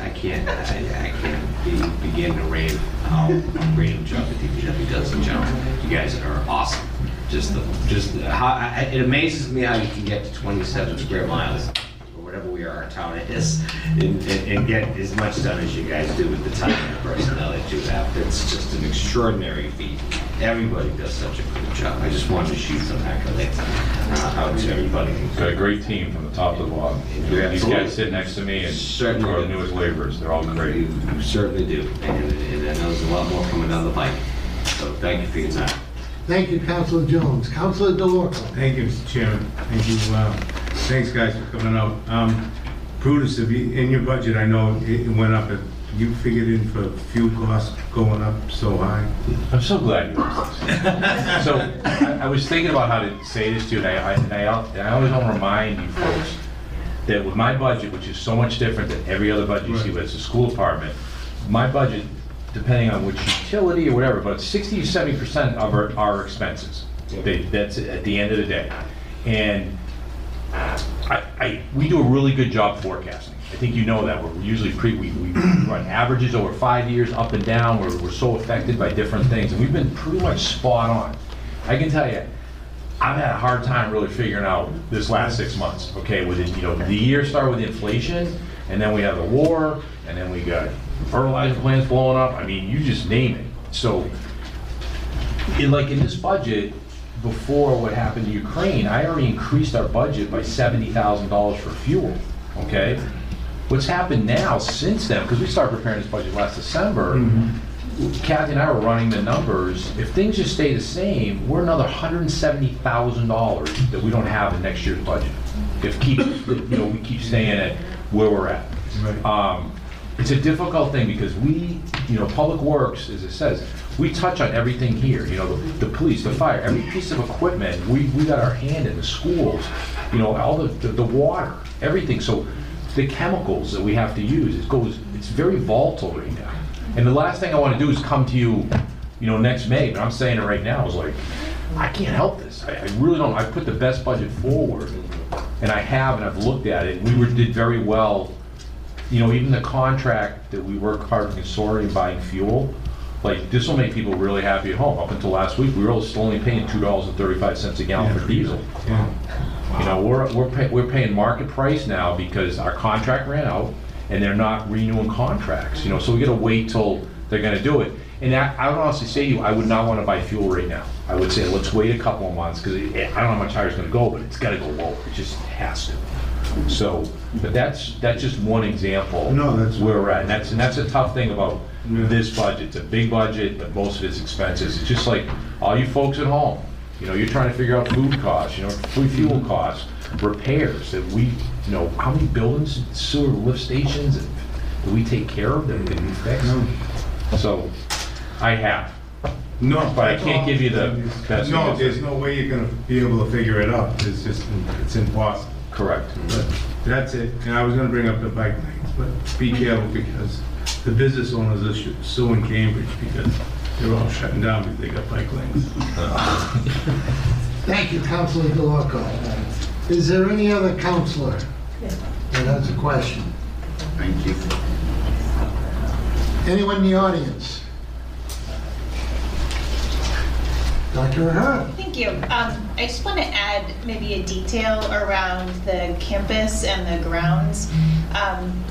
I can't begin to rave how great a job the DPW does in general. You guys are awesome. It amazes me how you can get to 27 square miles, or whatever our town is, and get as much done as you guys do with the time and the personnel that you have. It's just an extraordinary feat. Everybody does such a good job. I just want to shoot some accolades out to everybody. Got a great team from the top to the bottom. These guys sit next to me, and certainly our newest laborers. They're all great. You certainly do, and I know there's a lot more coming down the pipe. So thank you for your time. Thank you, Councilor Jones. Councilor D'Orco. Thank you, Mr. Chairman. Thank you. Thanks, guys, for coming out. Brutus, in your budget, I know it went up. You figured in for fuel costs going up so high. I'm so glad you asked this. So I was thinking about how to say this to you, and I always want to remind you folks that with my budget, which is so much different than every other budget you see, but it's a school department, my budget, depending on which utility or whatever, but 60 to 70% of our expenses. That's at the end of the day. And we do a really good job forecasting. I think you know that. We're usually we run averages over 5 years, up and down. We're so affected by different things. And we've been pretty much spot on. I can tell you, I've had a hard time really figuring out this last 6 months. Okay, the year started with inflation, and then we have the war, and then we got fertilizer plants blowing up. I mean, you just name it. So, in this budget, before what happened to Ukraine, I already increased our budget by $70,000 for fuel, okay? What's happened now since then, because we started preparing this budget last December, Kathy and I were running the numbers. If things just stay the same, we're another $170,000 that we don't have in next year's budget. If we keep staying at where we're at. Right. It's a difficult thing because we, Public Works, as it says, we touch on everything here. The police, the fire, every piece of equipment. We got our hand in the schools. All the water, everything. So the chemicals that we have to use, it's very volatile right now. And the last thing I want to do is come to you, next May, but I'm saying it right now, I can't help this. I really don't. I put the best budget forward, and I've looked at it. We did very well. Even the contract that we work hard in consortium buying fuel, this will make people really happy at home. Up until last week, we were still only paying $2.35 a gallon for diesel. Yeah. Wow. We're paying market price now because our contract ran out, and they're not renewing contracts. So we got to wait till they're going to do it. And I would honestly say to you, I would not want to buy fuel right now. I would say let's wait a couple of months because I don't know how much higher it's going to go, but it's got to go lower. It just has to. So, but that's just one example. No, that's where we're at. And that's a tough thing about this budget. It's a big budget, but most of it's expenses. It's just like all you folks at home. You're trying to figure out food costs, fuel costs, repairs that we, how many buildings, sewer lift stations, and do we take care of them? That we fix? No. So, I have. No, but I can't give you the best. No, there's no way you're going to be able to figure it out. It's just, it's impossible. Correct. But that's it. And I was going to bring up the bike lanes, but be careful because the business owners are suing Cambridge because they're all shutting down because they got bike lanes. Thank you, Councilor D'Orco. Is there any other councilor? Yeah, that's a question. Thank you. Anyone in the audience? Dr. Hearn. Thank you. I just want to add maybe a detail around the campus and the grounds.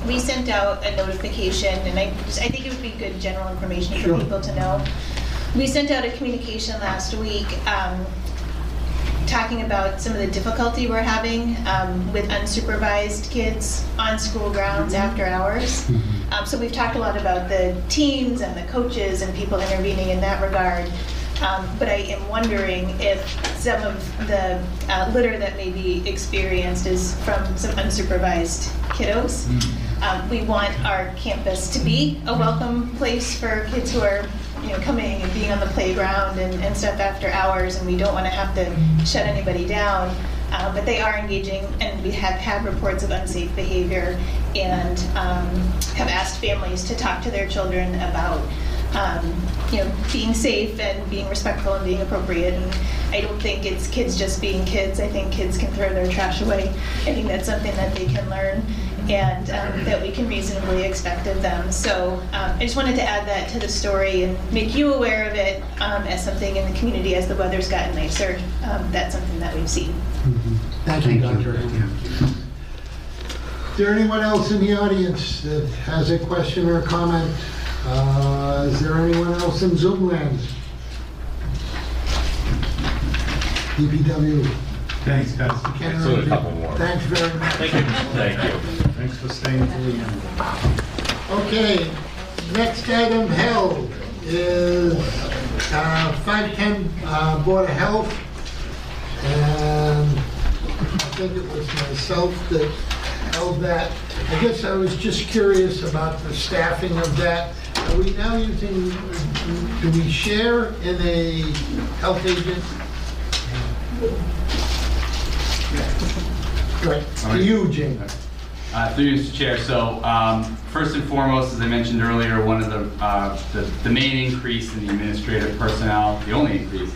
We sent out a notification, and I think it would be good general information for people to know. We sent out a communication last week talking about some of the difficulty we're having with unsupervised kids on school grounds after hours. So we've talked a lot about the teams and the coaches and people intervening in that regard. But I am wondering if some of the litter that may be experienced is from some unsupervised kiddos. We want our campus to be a welcome place for kids who are coming and being on the playground and stuff after hours, and we don't want to have to shut anybody down. But they are engaging, and we have had reports of unsafe behavior and have asked families to talk to their children about being safe and being respectful and being appropriate. And I don't think it's kids just being kids. I think kids can throw their trash away. I think that's something that they can learn and that we can reasonably expect of them. So I just wanted to add that to the story and make you aware of it as something in the community as the weather's gotten nicer. That's something that we've seen. Thank you, Dr. Is there anyone else in the audience that has a question or a comment? Is there anyone else in Zoom land? DPW. Thanks, guys. So a couple more. Thanks very much. Thank you. Thank you. Thanks for staying till the end. Okay. Next item held is 510 Board of Health. And I think it was myself that held that. I guess I was just curious about the staffing of that. Are we now using, do we share in a health agent? Right. To you, Jane. Through you, Mr. Chair. So first and foremost, as I mentioned earlier, one of the main increase in the administrative personnel, the only increase,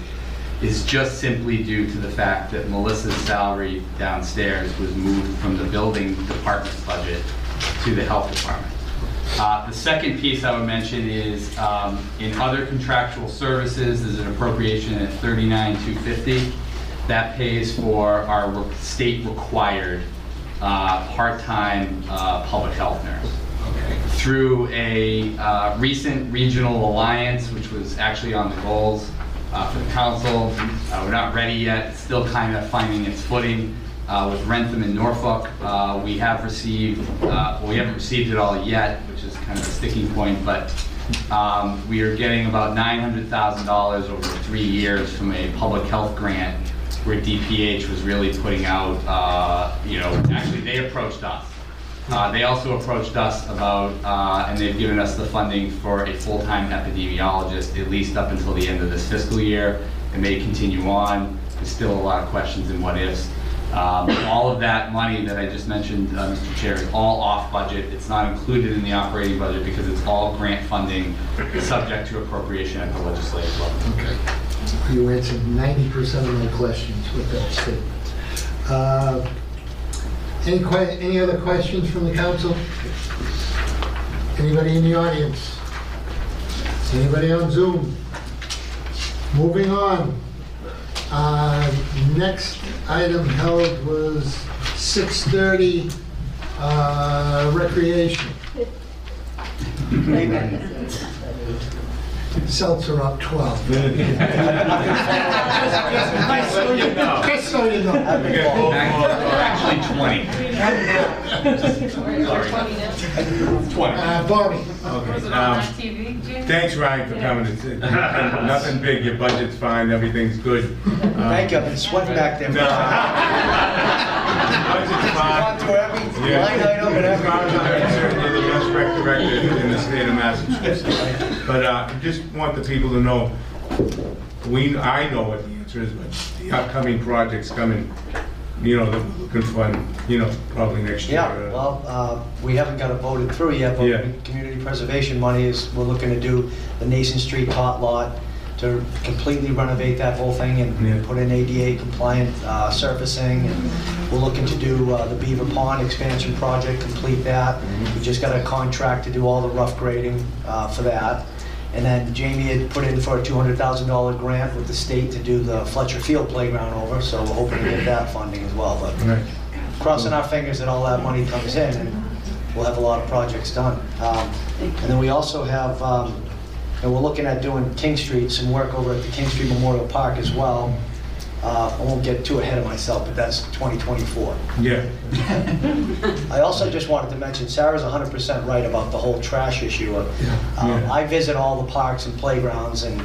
is just simply due to the fact that Melissa's salary downstairs was moved from the building department's budget to the health department. The second piece I would mention is in other contractual services, there's an appropriation at $39,250. That pays for our state-required part-time public health nurse. Okay. through a recent regional alliance, which was actually on the goals for the council. We're not ready yet, it's still kind of finding its footing with Rentham and Norfolk. We have received, well, we haven't received it all yet, which is kind of a sticking point, but we are getting about $900,000 over 3 years from a public health grant where DPH was really putting out, you know, actually they approached us. They also approached us about, and they've given us the funding for a full-time epidemiologist, at least up until the end of this fiscal year. It may continue on. There's still a lot of questions and what ifs. All of that money that I just mentioned, Mr. Chair, is all off budget. It's not included in the operating budget because it's all grant funding subject to appropriation at the legislative level. Okay. You answered 90% of my questions with that statement. Any other questions from the council? Anybody in the audience? Anybody on Zoom? Moving on. Next item held was 6:30 recreation. Seltzer up 12. Just so you know. Actually 20. Sorry. 20. Bobby. Okay. Was it on TV, Jim? Thanks, Ryan, for coming. Nothing big. Your budget's fine. Everything's good. Thank you. I've been sweating back there. Budget's fine. You're the best rec director in the state of Massachusetts. But I just want the people to know, I know what the answer is, but the upcoming projects coming, you know, that we're looking for, you know, probably next year. Yeah, well, we haven't got it voted through yet, but community preservation money is, we're looking to do the Nason Street tot lot, to completely renovate that whole thing and put in ADA compliant surfacing. And we're looking to do the Beaver Pond expansion project, complete that. We just got a contract to do all the rough grading for that. And then Jamie had put in for a $200,000 grant with the state to do the Fletcher Field playground over, so we're hoping to get that funding as well. But crossing our fingers that all that money comes in and we'll have a lot of projects done. And then we also have, and we're looking at doing King Street, some work over at the King Street Memorial Park as well. I won't get too ahead of myself, but that's 2024. Yeah. I also just wanted to mention, Sarah's 100% right about the whole trash issue. I visit all the parks and playgrounds, and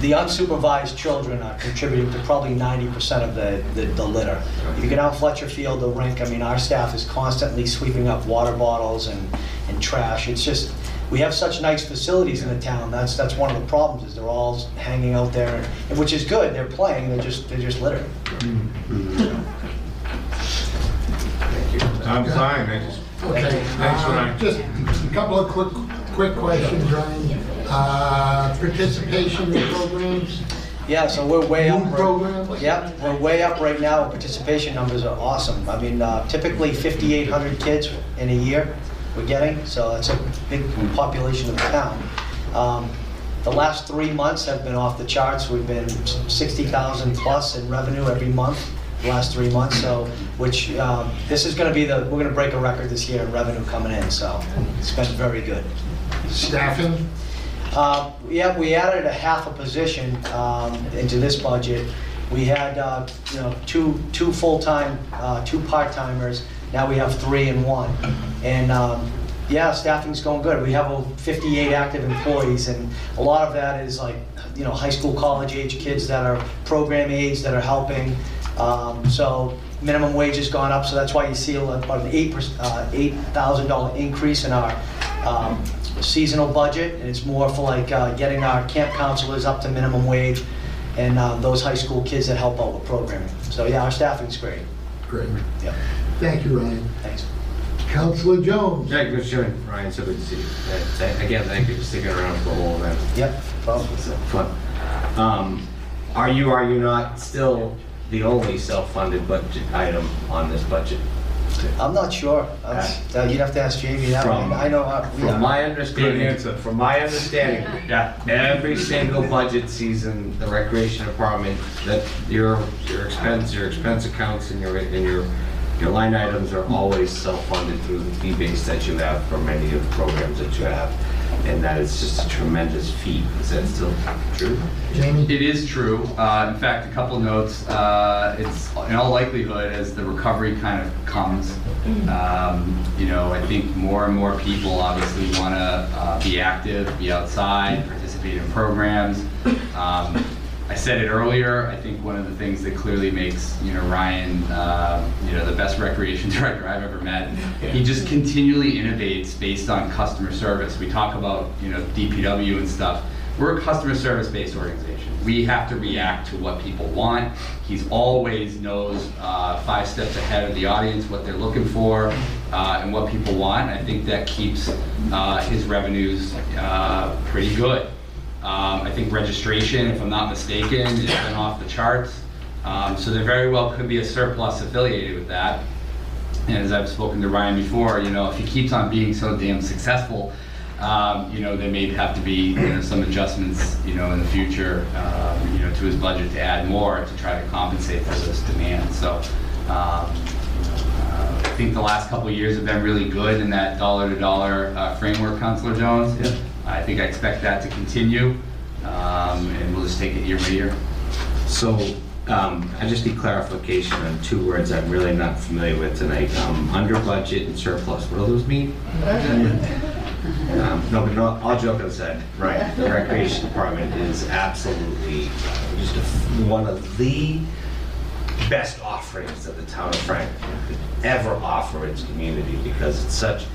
the unsupervised children are contributing to probably 90% of the litter. If you get out Fletcher Field, the rink, I mean, our staff is constantly sweeping up water bottles and trash. It's just, we have such nice facilities in the town. That's one of the problems, is they're all hanging out there, which is good. They're playing. They're just littering. Thank you. I'm fine. Thanks, Ryan. Just a couple of quick questions, Ryan. Participation in programs. Yeah, so we're way up. Yep, we're way up right now. Participation numbers are awesome. I mean, typically 5,800 kids in a year we're getting, so that's a big population of the town. The last 3 months have been off the charts. We've been 60,000 plus in revenue every month the last 3 months, so which this is going to be the, we're going to break a record this year in revenue coming in, so it's been very good. Staffing? Yeah, we added a half a position into this budget. We had you know, two full-time, two part-timers. Now we have 3 and 1. And yeah, staffing's going good. We have 58 active employees, and a lot of that is like, you know, high school, college age kids that are program aides that are helping. So minimum wage has gone up, so that's why you see about an $8,000 increase in our seasonal budget. And it's more for like getting our camp counselors up to minimum wage and those high school kids that help out with programming. So yeah, our staffing's great. Great. Yeah. Thank you, Ryan. Thanks. Councilor Jones. Thank you, Mr. Chairman. Ryan, so good to see you. Again, thank you for sticking around for the whole event. Yep. Fun. Are you not still the only self-funded budget item on this budget? I'm not sure. You'd have to ask Jamie that. From my understanding, every single budget season, the recreation department, that your expense accounts and your Your line items are always self-funded through the fee base that you have for many of the programs that you have, and that is just a tremendous feat. Is that still true? It is true. In fact, a couple notes. It's in all likelihood as the recovery kind of comes. You know, I think more and more people obviously want to be active, be outside, participate in programs. I said it earlier. I think one of the things that clearly makes Ryan, the best recreation director I've ever met. He just continually innovates based on customer service. We talk about DPW and stuff. We're a customer service-based organization. We have to react to what people want. He's always knows 5 steps ahead of the audience what they're looking for and what people want. I think that keeps his revenues pretty good. I think registration, if I'm not mistaken, has been off the charts. So there very well could be a surplus affiliated with that. And as I've spoken to Ryan before, if he keeps on being so damn successful, there may have to be some adjustments, in the future, to his budget to add more to try to compensate for this demand. So I think the last couple of years have been really good in that dollar-to-dollar framework, Councilor Jones. Yeah. I think I expect that to continue, and we'll just take it year by year. So I just need clarification on 2 words I'm really not familiar with tonight. Under budget and surplus, what do those mean? No, but not, all joking aside, right, the recreation department is absolutely just one of the best offerings that the town of Franklin could ever offer its community, because it's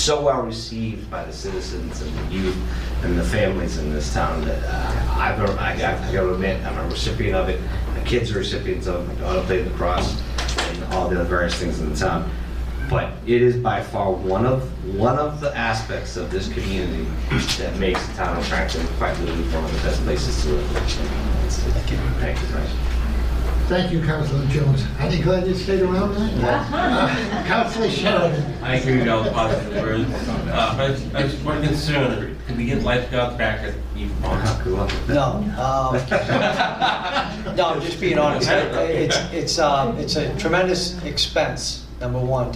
so well received by the citizens and the youth and the families in this town that I gotta admit, I'm a recipient of it. My kids are recipients of it. My daughter played lacrosse and all the other various things in the town. But it is by far one of the aspects of this community that makes the town of Franklin quite literally one of the best places to live. Thank you. Thank you, Councilor Jones. Are you glad you stayed around tonight? Councilor Sheridan. I agree with all the positive words. I was one concern. Can we get lifeguards back at even more? No, just being honest. It's a tremendous expense, number one.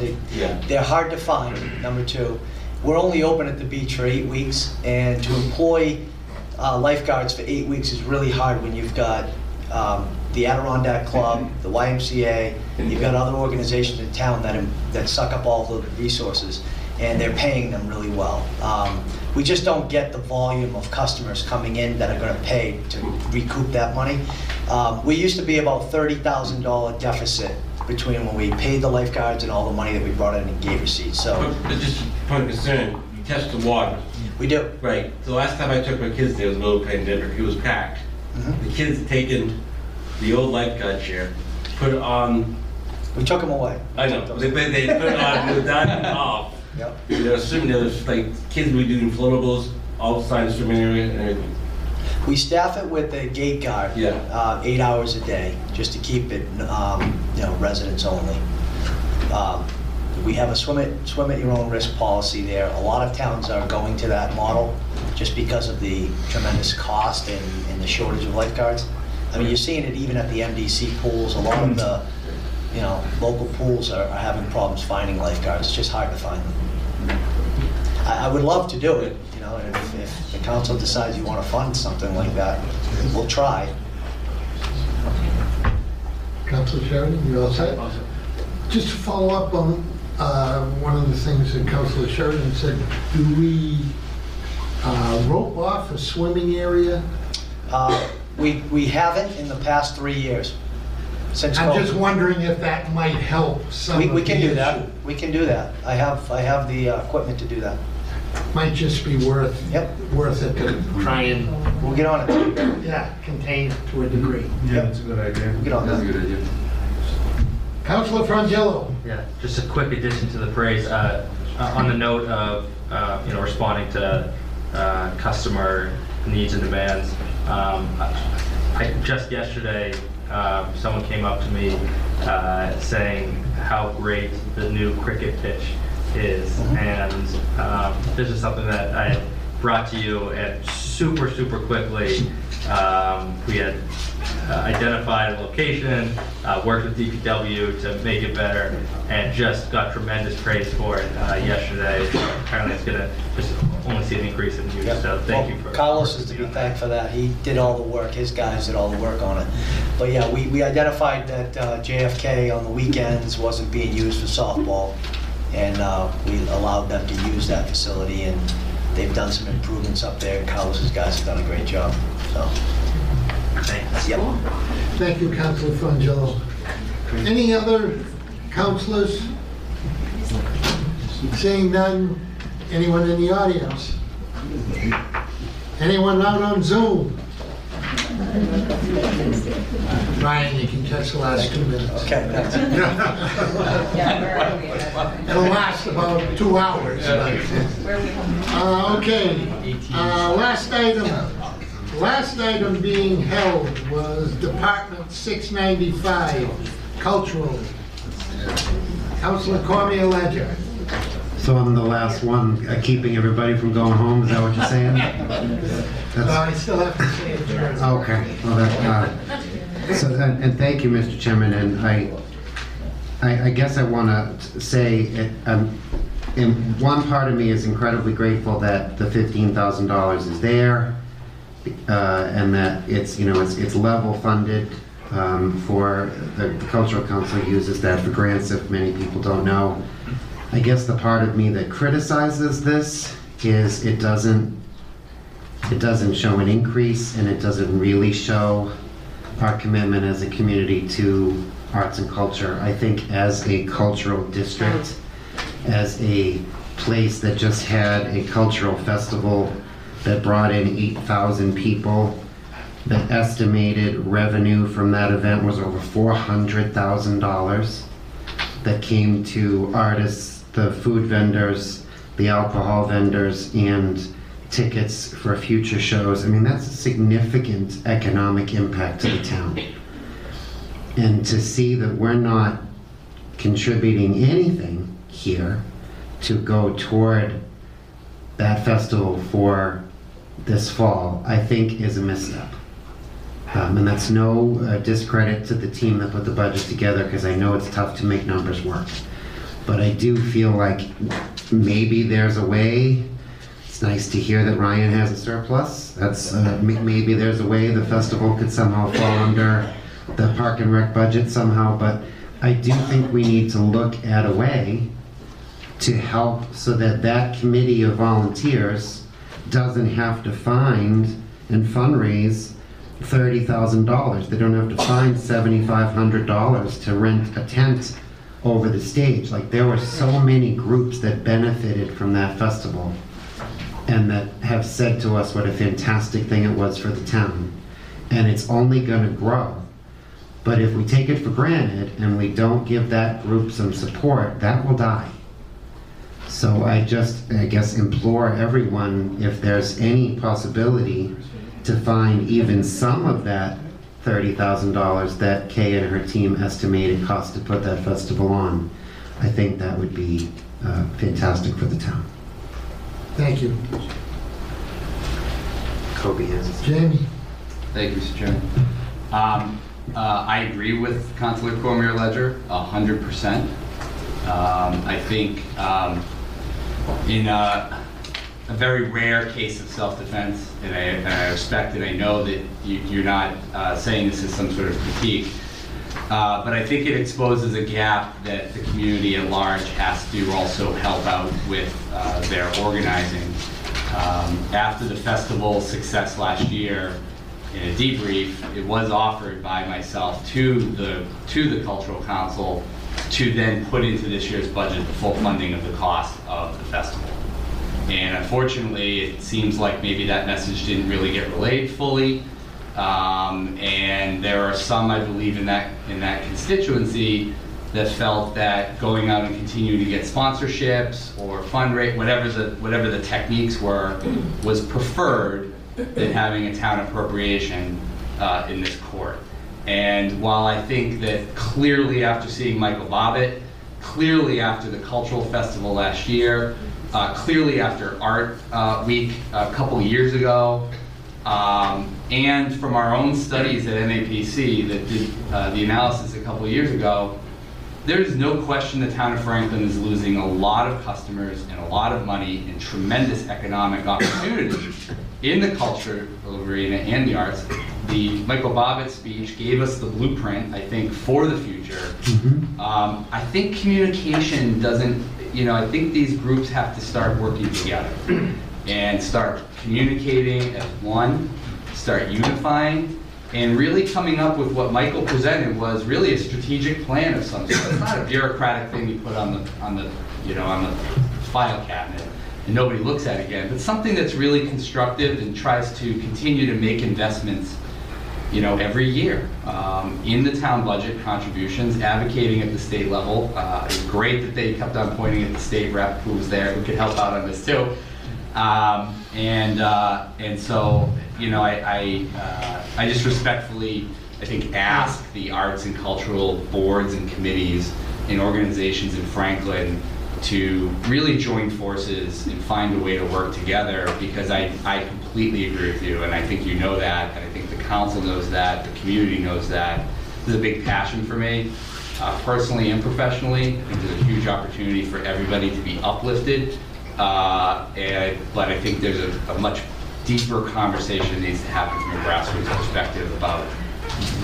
They're hard to find, number 2. We're only open at the beach for 8 weeks, and to employ lifeguards for 8 weeks is really hard when you've got the Adirondack Club, the YMCA, you've got other organizations in town that suck up all the resources, and they're paying them really well. We just don't get the volume of customers coming in that are going to pay to recoup that money. We used to be about $30,000 deficit between when we paid the lifeguards and all the money that we brought in and gave receipts. So, but just a point of concern, you test the water. We do. Right. The last time I took my kids there was a little pandemic. It was packed. Mm-hmm. The kids had taken the old lifeguard chair, put it on. We took them away. I know. They put it on without it off. Yep. They were swimming. There was like kids would do inflatables outside the swimming area and everything. We staff it with a gate guard. Yeah. 8 hours a day, just to keep it, residents only. We have a swim at your own risk policy there. A lot of towns are going to that model just because of the tremendous cost and the shortage of lifeguards. I mean, you're seeing it even at the MDC pools. A lot of the, local pools are having problems finding lifeguards. It's just hard to find them. I would love to do it, and if the council decides you want to fund something like that, we'll try. Councilor Sheridan, you all set? Just to follow up on one of the things that Councilor Sheridan said, do we rope off a swimming area? We haven't in the past 3 years. Since COVID. I'm just wondering if that might help some. We can do that. We can do that. I have the equipment to do that. Might just be worth it to try and. We'll get on it. Yeah, contain to a degree. Yeah, that's a good idea. We'll get on that. That's a good idea. Councilor Frongillo. Yeah, just a quick addition to the praise on the note of responding to customer needs and demands. Just yesterday, someone came up to me saying how great the new cricket pitch is, and this is something that I brought to you, and super, super quickly, we had identified a location, worked with DPW to make it better, and just got tremendous praise for it yesterday. Apparently it's gonna just only see an increase in use, so thank you for Carlos is to be thanked for that. He did all the work, his guys did all the work on it. But yeah, we identified that JFK on the weekends wasn't being used for softball, and we allowed them to use that facility, and they've done some improvements up there, and Carlos's guys have done a great job, so. Thanks. Yep. Thank you, Councilor Frongillo. Any other councilors? Seeing none, anyone in the audience? Anyone out on Zoom? Ryan, you can catch the last 2 minutes. Okay, thanks. It'll last about 2 hours. Okay, last item being held was Department 695, Cultural. Councilor Cormier-Ledger. So I'm the last one, keeping everybody from going home, is that what you're saying? I still have to say it. Okay. Well, and thank you, Mr. Chairman, and I guess I want to say, and one part of me is incredibly grateful that the $15,000 is there, and that it's level funded for the Cultural Council uses that for grants, if many people don't know. I guess the part of me that criticizes this is it doesn't show an increase, and it doesn't really show our commitment as a community to arts and culture. I think as a cultural district, as a place that just had a cultural festival that brought in 8,000 people. The estimated revenue from that event was over $400,000 that came to artists, the food vendors, the alcohol vendors, and tickets for future shows. I mean, that's a significant economic impact to the town. And to see that we're not contributing anything here to go toward that festival for this fall, I think is a misstep. And that's no discredit to the team that put the budget together, because I know it's tough to make numbers work. But I do feel like maybe there's a way. It's nice to hear that Ryan has a surplus. That's maybe there's a way the festival could somehow fall under the Park and Rec budget somehow. But I do think we need to look at a way to help so that that committee of volunteers doesn't have to find and fundraise $30,000. They don't have to find $7,500 to rent a tent over the stage. Like, there were so many groups that benefited from that festival and that have said to us what a fantastic thing it was for the town. And it's only going to grow. But if we take it for granted and we don't give that group some support, that will die. So I guess implore everyone, if there's any possibility, to find even some of that $30,000 that Kay and her team estimated cost to put that festival on. I think that would be fantastic for the town. Thank you. Kobe has his Jamie. Thank you, Mr. Chairman. I agree with Councilor Cormier-Ledger 100%. I think in a very rare case of self-defense, and I respect it. I know that you're not saying this is some sort of critique, but I think it exposes a gap that the community at large has to also help out with their organizing. After the festival success last year, in a debrief, it was offered by myself to the Cultural Council to then put into this year's budget the full funding of the cost of the festival. And unfortunately, it seems like maybe that message didn't really get relayed fully. And there are some, I believe, in that constituency that felt that going out and continuing to get sponsorships or fundraise, whatever the techniques were, was preferred than having a town appropriation in this court. And while I think that clearly after seeing Michael Bobbitt, clearly after the cultural festival last year, clearly after Art Week a couple years ago, And from our own studies at MAPC that did the analysis a couple years ago, there is no question the town of Franklin is losing a lot of customers and a lot of money and tremendous economic opportunity in the culture arena and the arts. The Michael Bobbitt speech gave us the blueprint, I think, for the future. Mm-hmm. I think communication doesn't, I think these groups have to start working together and start communicating as one, start unifying, and really coming up with what Michael presented was really a strategic plan of some sort. It's not a bureaucratic thing you put on the file cabinet and nobody looks at it again, but something that's really constructive and tries to continue to make investments, every year in the town budget contributions, advocating at the state level. It's great that they kept on pointing at the state rep who was there, who could help out on this too. And so, I just respectfully, I think, ask the arts and cultural boards and committees and organizations in Franklin to really join forces and find a way to work together, because I completely agree with you, and I think you know that, and I think the council knows that, the community knows that. This is a big passion for me, personally and professionally. I think there's a huge opportunity for everybody to be uplifted, but I think there's a much deeper conversation that needs to happen from a grassroots perspective about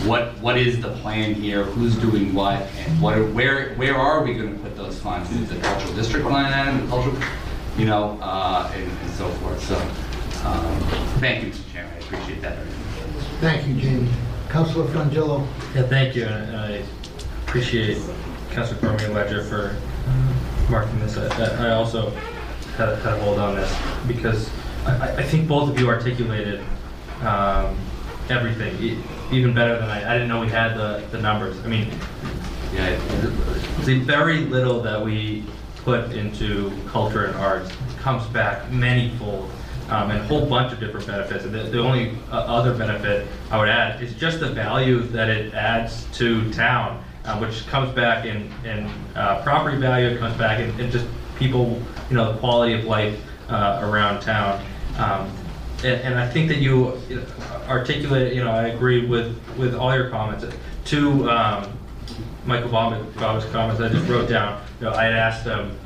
what is the plan here, who's doing what, and where are we going to put those funds? Is it the cultural district line item, the cultural, and so forth. So, thank you, Mr. Chairman. I appreciate that. Thank you, Jamie. Councilor Frongillo. Yeah, thank you, and I appreciate Councilor Cormier-Ledger for marking this. I also had a hold on this because I think both of you articulated everything even better than I didn't know we had the numbers. I mean, yeah, the very little that we put into culture and arts comes back manyfold and a whole bunch of different benefits. And the only other benefit I would add is just the value that it adds to town, which comes back in property value. It comes back in just people, the quality of life around town. And I think that you articulate, I agree with all your comments. To Michael Bobbitt's comments, I just wrote down, I had asked him,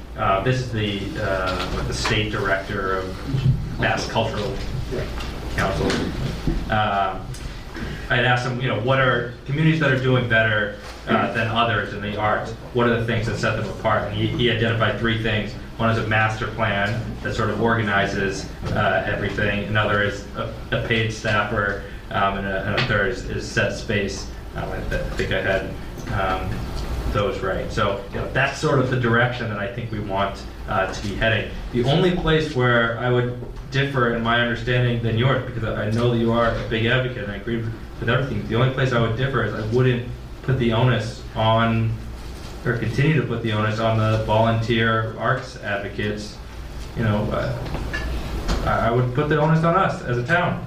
this is the state director of Mass Cultural Council. I had asked him, what are communities that are doing better than others in the arts? What are the things that set them apart? And he identified three things. One is a master plan that sort of organizes everything. Another is a paid staffer, and a third is set space. I think I had those right. So that's sort of the direction that I think we want to be heading. The only place where I would differ in my understanding than yours, because I know that you are a big advocate and I agree with everything, the only place I would differ is I wouldn't put the onus on, or continue to put the onus on, the volunteer arts advocates. I would put the onus on us as a town.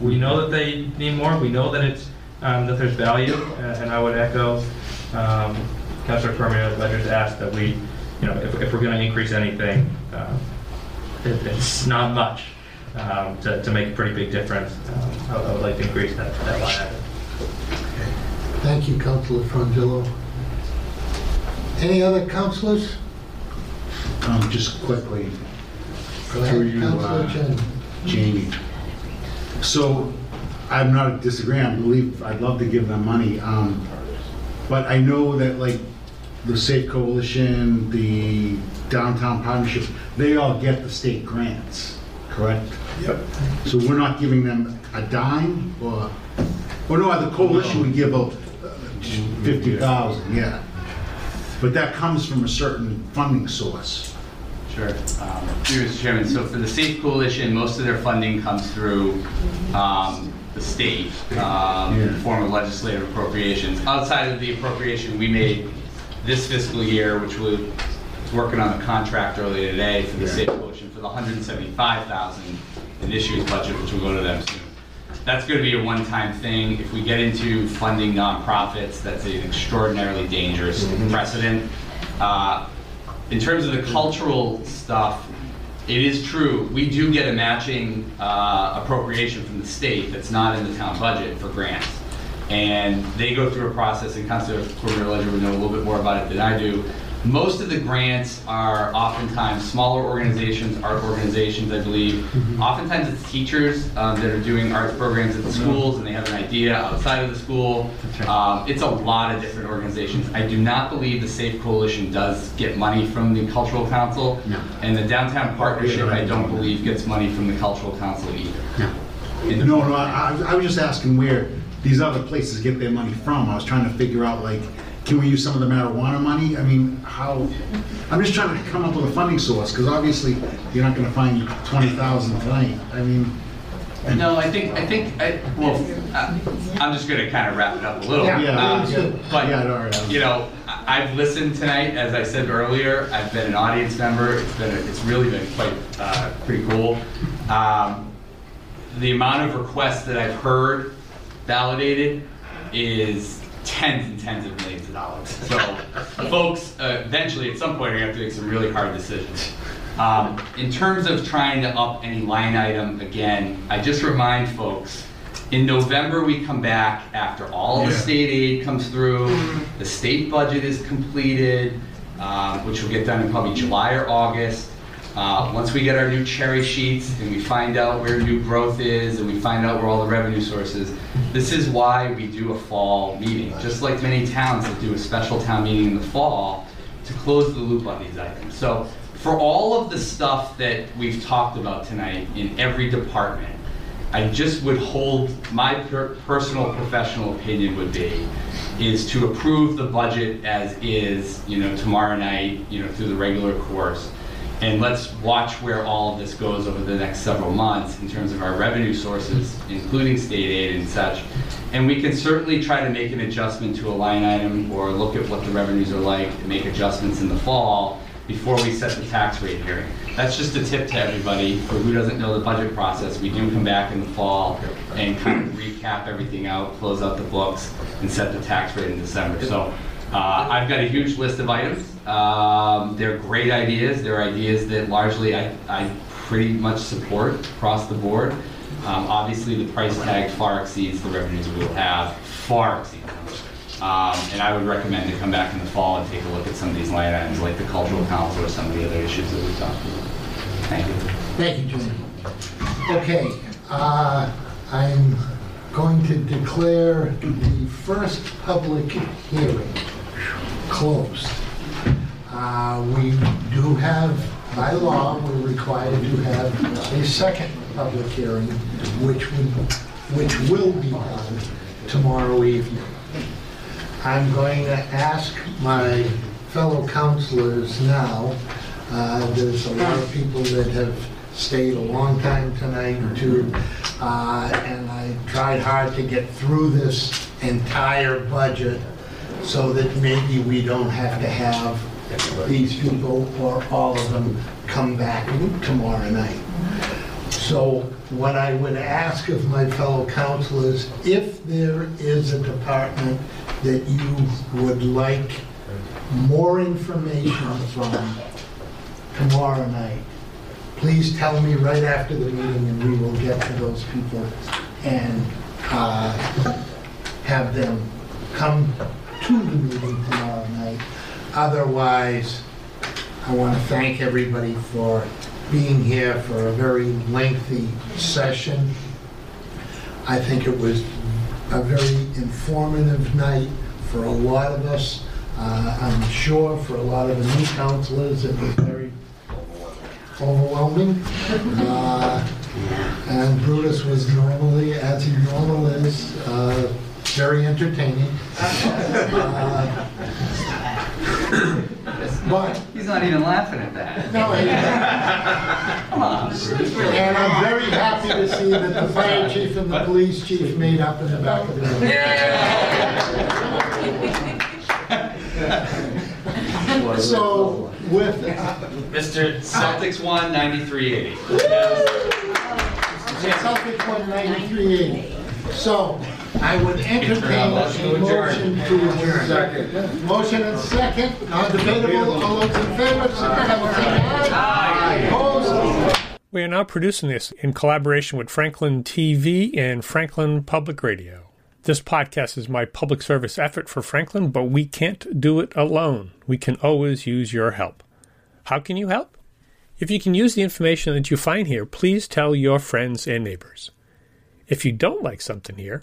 We know that they need more. We know that it's that there's value, and I would echo Councilor Cormier-Ledger's ask that we, if we're going to increase anything, it's not much to make a pretty big difference. I would like to increase that line item. Thank you, Councilor Frongillo. Any other councilors? Just quickly, through you, Jamie. So I'm not disagreeing. I'd love to give them money, but I know that the Safe Coalition, the Downtown Partnership, they all get the state grants, correct? Yep. So we're not giving them a dime, or no, at the coalition we give out 50,000, yeah. But that comes from a certain funding source. Sure. Mr. Chairman, so for the Safe Coalition, most of their funding comes through the state in the form of legislative appropriations. Outside of the appropriation we made this fiscal year, which was working on a contract earlier today for the Safe Coalition for the $175,000 in this year's budget, which will go to them soon. That's going to be a one-time thing. If we get into funding nonprofits, that's an extraordinarily dangerous precedent. In terms of the cultural stuff, It is true, we do get a matching appropriation from the state that's not in the town budget for grants. And they go through a process, and Councilor Cormier-Ledger would know a little bit more about it than I do. Most of the grants are oftentimes smaller organizations, art organizations, I believe. Oftentimes it's teachers that are doing arts programs at the schools, and they have an idea outside of the school. It's a lot of different organizations. I do not believe the Safe Coalition does get money from the Cultural Council. No. And the Downtown Partnership, I don't believe, gets money from the Cultural Council either. No, no, I was just asking where these other places get their money from. I was trying to figure out, like, can we use some of the marijuana money? I mean, how? I'm just trying to come up with a funding source, because obviously you're not going to find 20,000 tonight. I mean, no, I'm just going to kind of wrap it up a little. But you know, I've listened tonight. As I said earlier, I've been an audience member. It's really been quite pretty cool. The amount of requests that I've heard validated is tens and tens of millions of dollars. So folks, eventually at some point are going to have to make some really hard decisions. In terms of trying to up any line item again, I just remind folks, in November we come back after all the state aid comes through, the state budget is completed, which will get done in probably July or August. Once we get our new cherry sheets and we find out where new growth is and we find out where all the revenue sources, this is why we do a fall meeting, just like many towns that do a special town meeting in the fall to close the loop on these items. So for all of the stuff that we've talked about tonight in every department, I just would hold, my personal professional opinion would be, is to approve the budget as is, you know, tomorrow night, you know, through the regular course. And let's watch where all of this goes over the next several months in terms of our revenue sources, including state aid and such. And we can certainly try to make an adjustment to a line item or look at what the revenues are like and make adjustments in the fall before we set the tax rate hearing. That's just a tip to everybody. For who doesn't know the budget process, we do come back in the fall and kind of recap everything out, close out the books, and set the tax rate in December. So I've got a huge list of items. They're great ideas. They're ideas that largely I pretty much support across the board. Obviously, the price tag far exceeds the revenues we will have, far exceeds them. And I would recommend to come back in the fall and take a look at some of these line items, like the Cultural Council or some of the other issues that we talked about. Thank you. Thank you, Jim. Okay, I'm going to declare the first public hearing closed. We do have, by law, we're required to have a second public hearing, which will be held tomorrow evening. I'm going to ask my fellow councilors now, there's a lot of people that have stayed a long time tonight too, and I tried hard to get through this entire budget so that maybe we don't have to have these people or all of them come back tomorrow night. So what I would ask of my fellow councilors, if there is a department that you would like more information from tomorrow night, please tell me right after the meeting and we will get to those people and have them come to the meeting tomorrow night. Otherwise, I want to thank everybody for being here for a very lengthy session. I think it was a very informative night for a lot of us. I'm sure for a lot of the new councilors it was very overwhelming. And Brutus was normally, as he normally is, very entertaining. But he's not even laughing at that. No, he isn't. Come on. And I'm very happy to see that the fire chief and the police chief made up in the back of the room. Yeah. So with Mr. Celtics 193.80. Celtics 193.80. So I would entertain a motion to adjourn. Second. Motion and second. Non-debatable. All those in favor, say aye. Opposed? We are now producing this in collaboration with Franklin TV and Franklin Public Radio. This podcast is my public service effort for Franklin, but we can't do it alone. We can always use your help. How can you help? If you can use the information that you find here, please tell your friends and neighbors. If you don't like something here,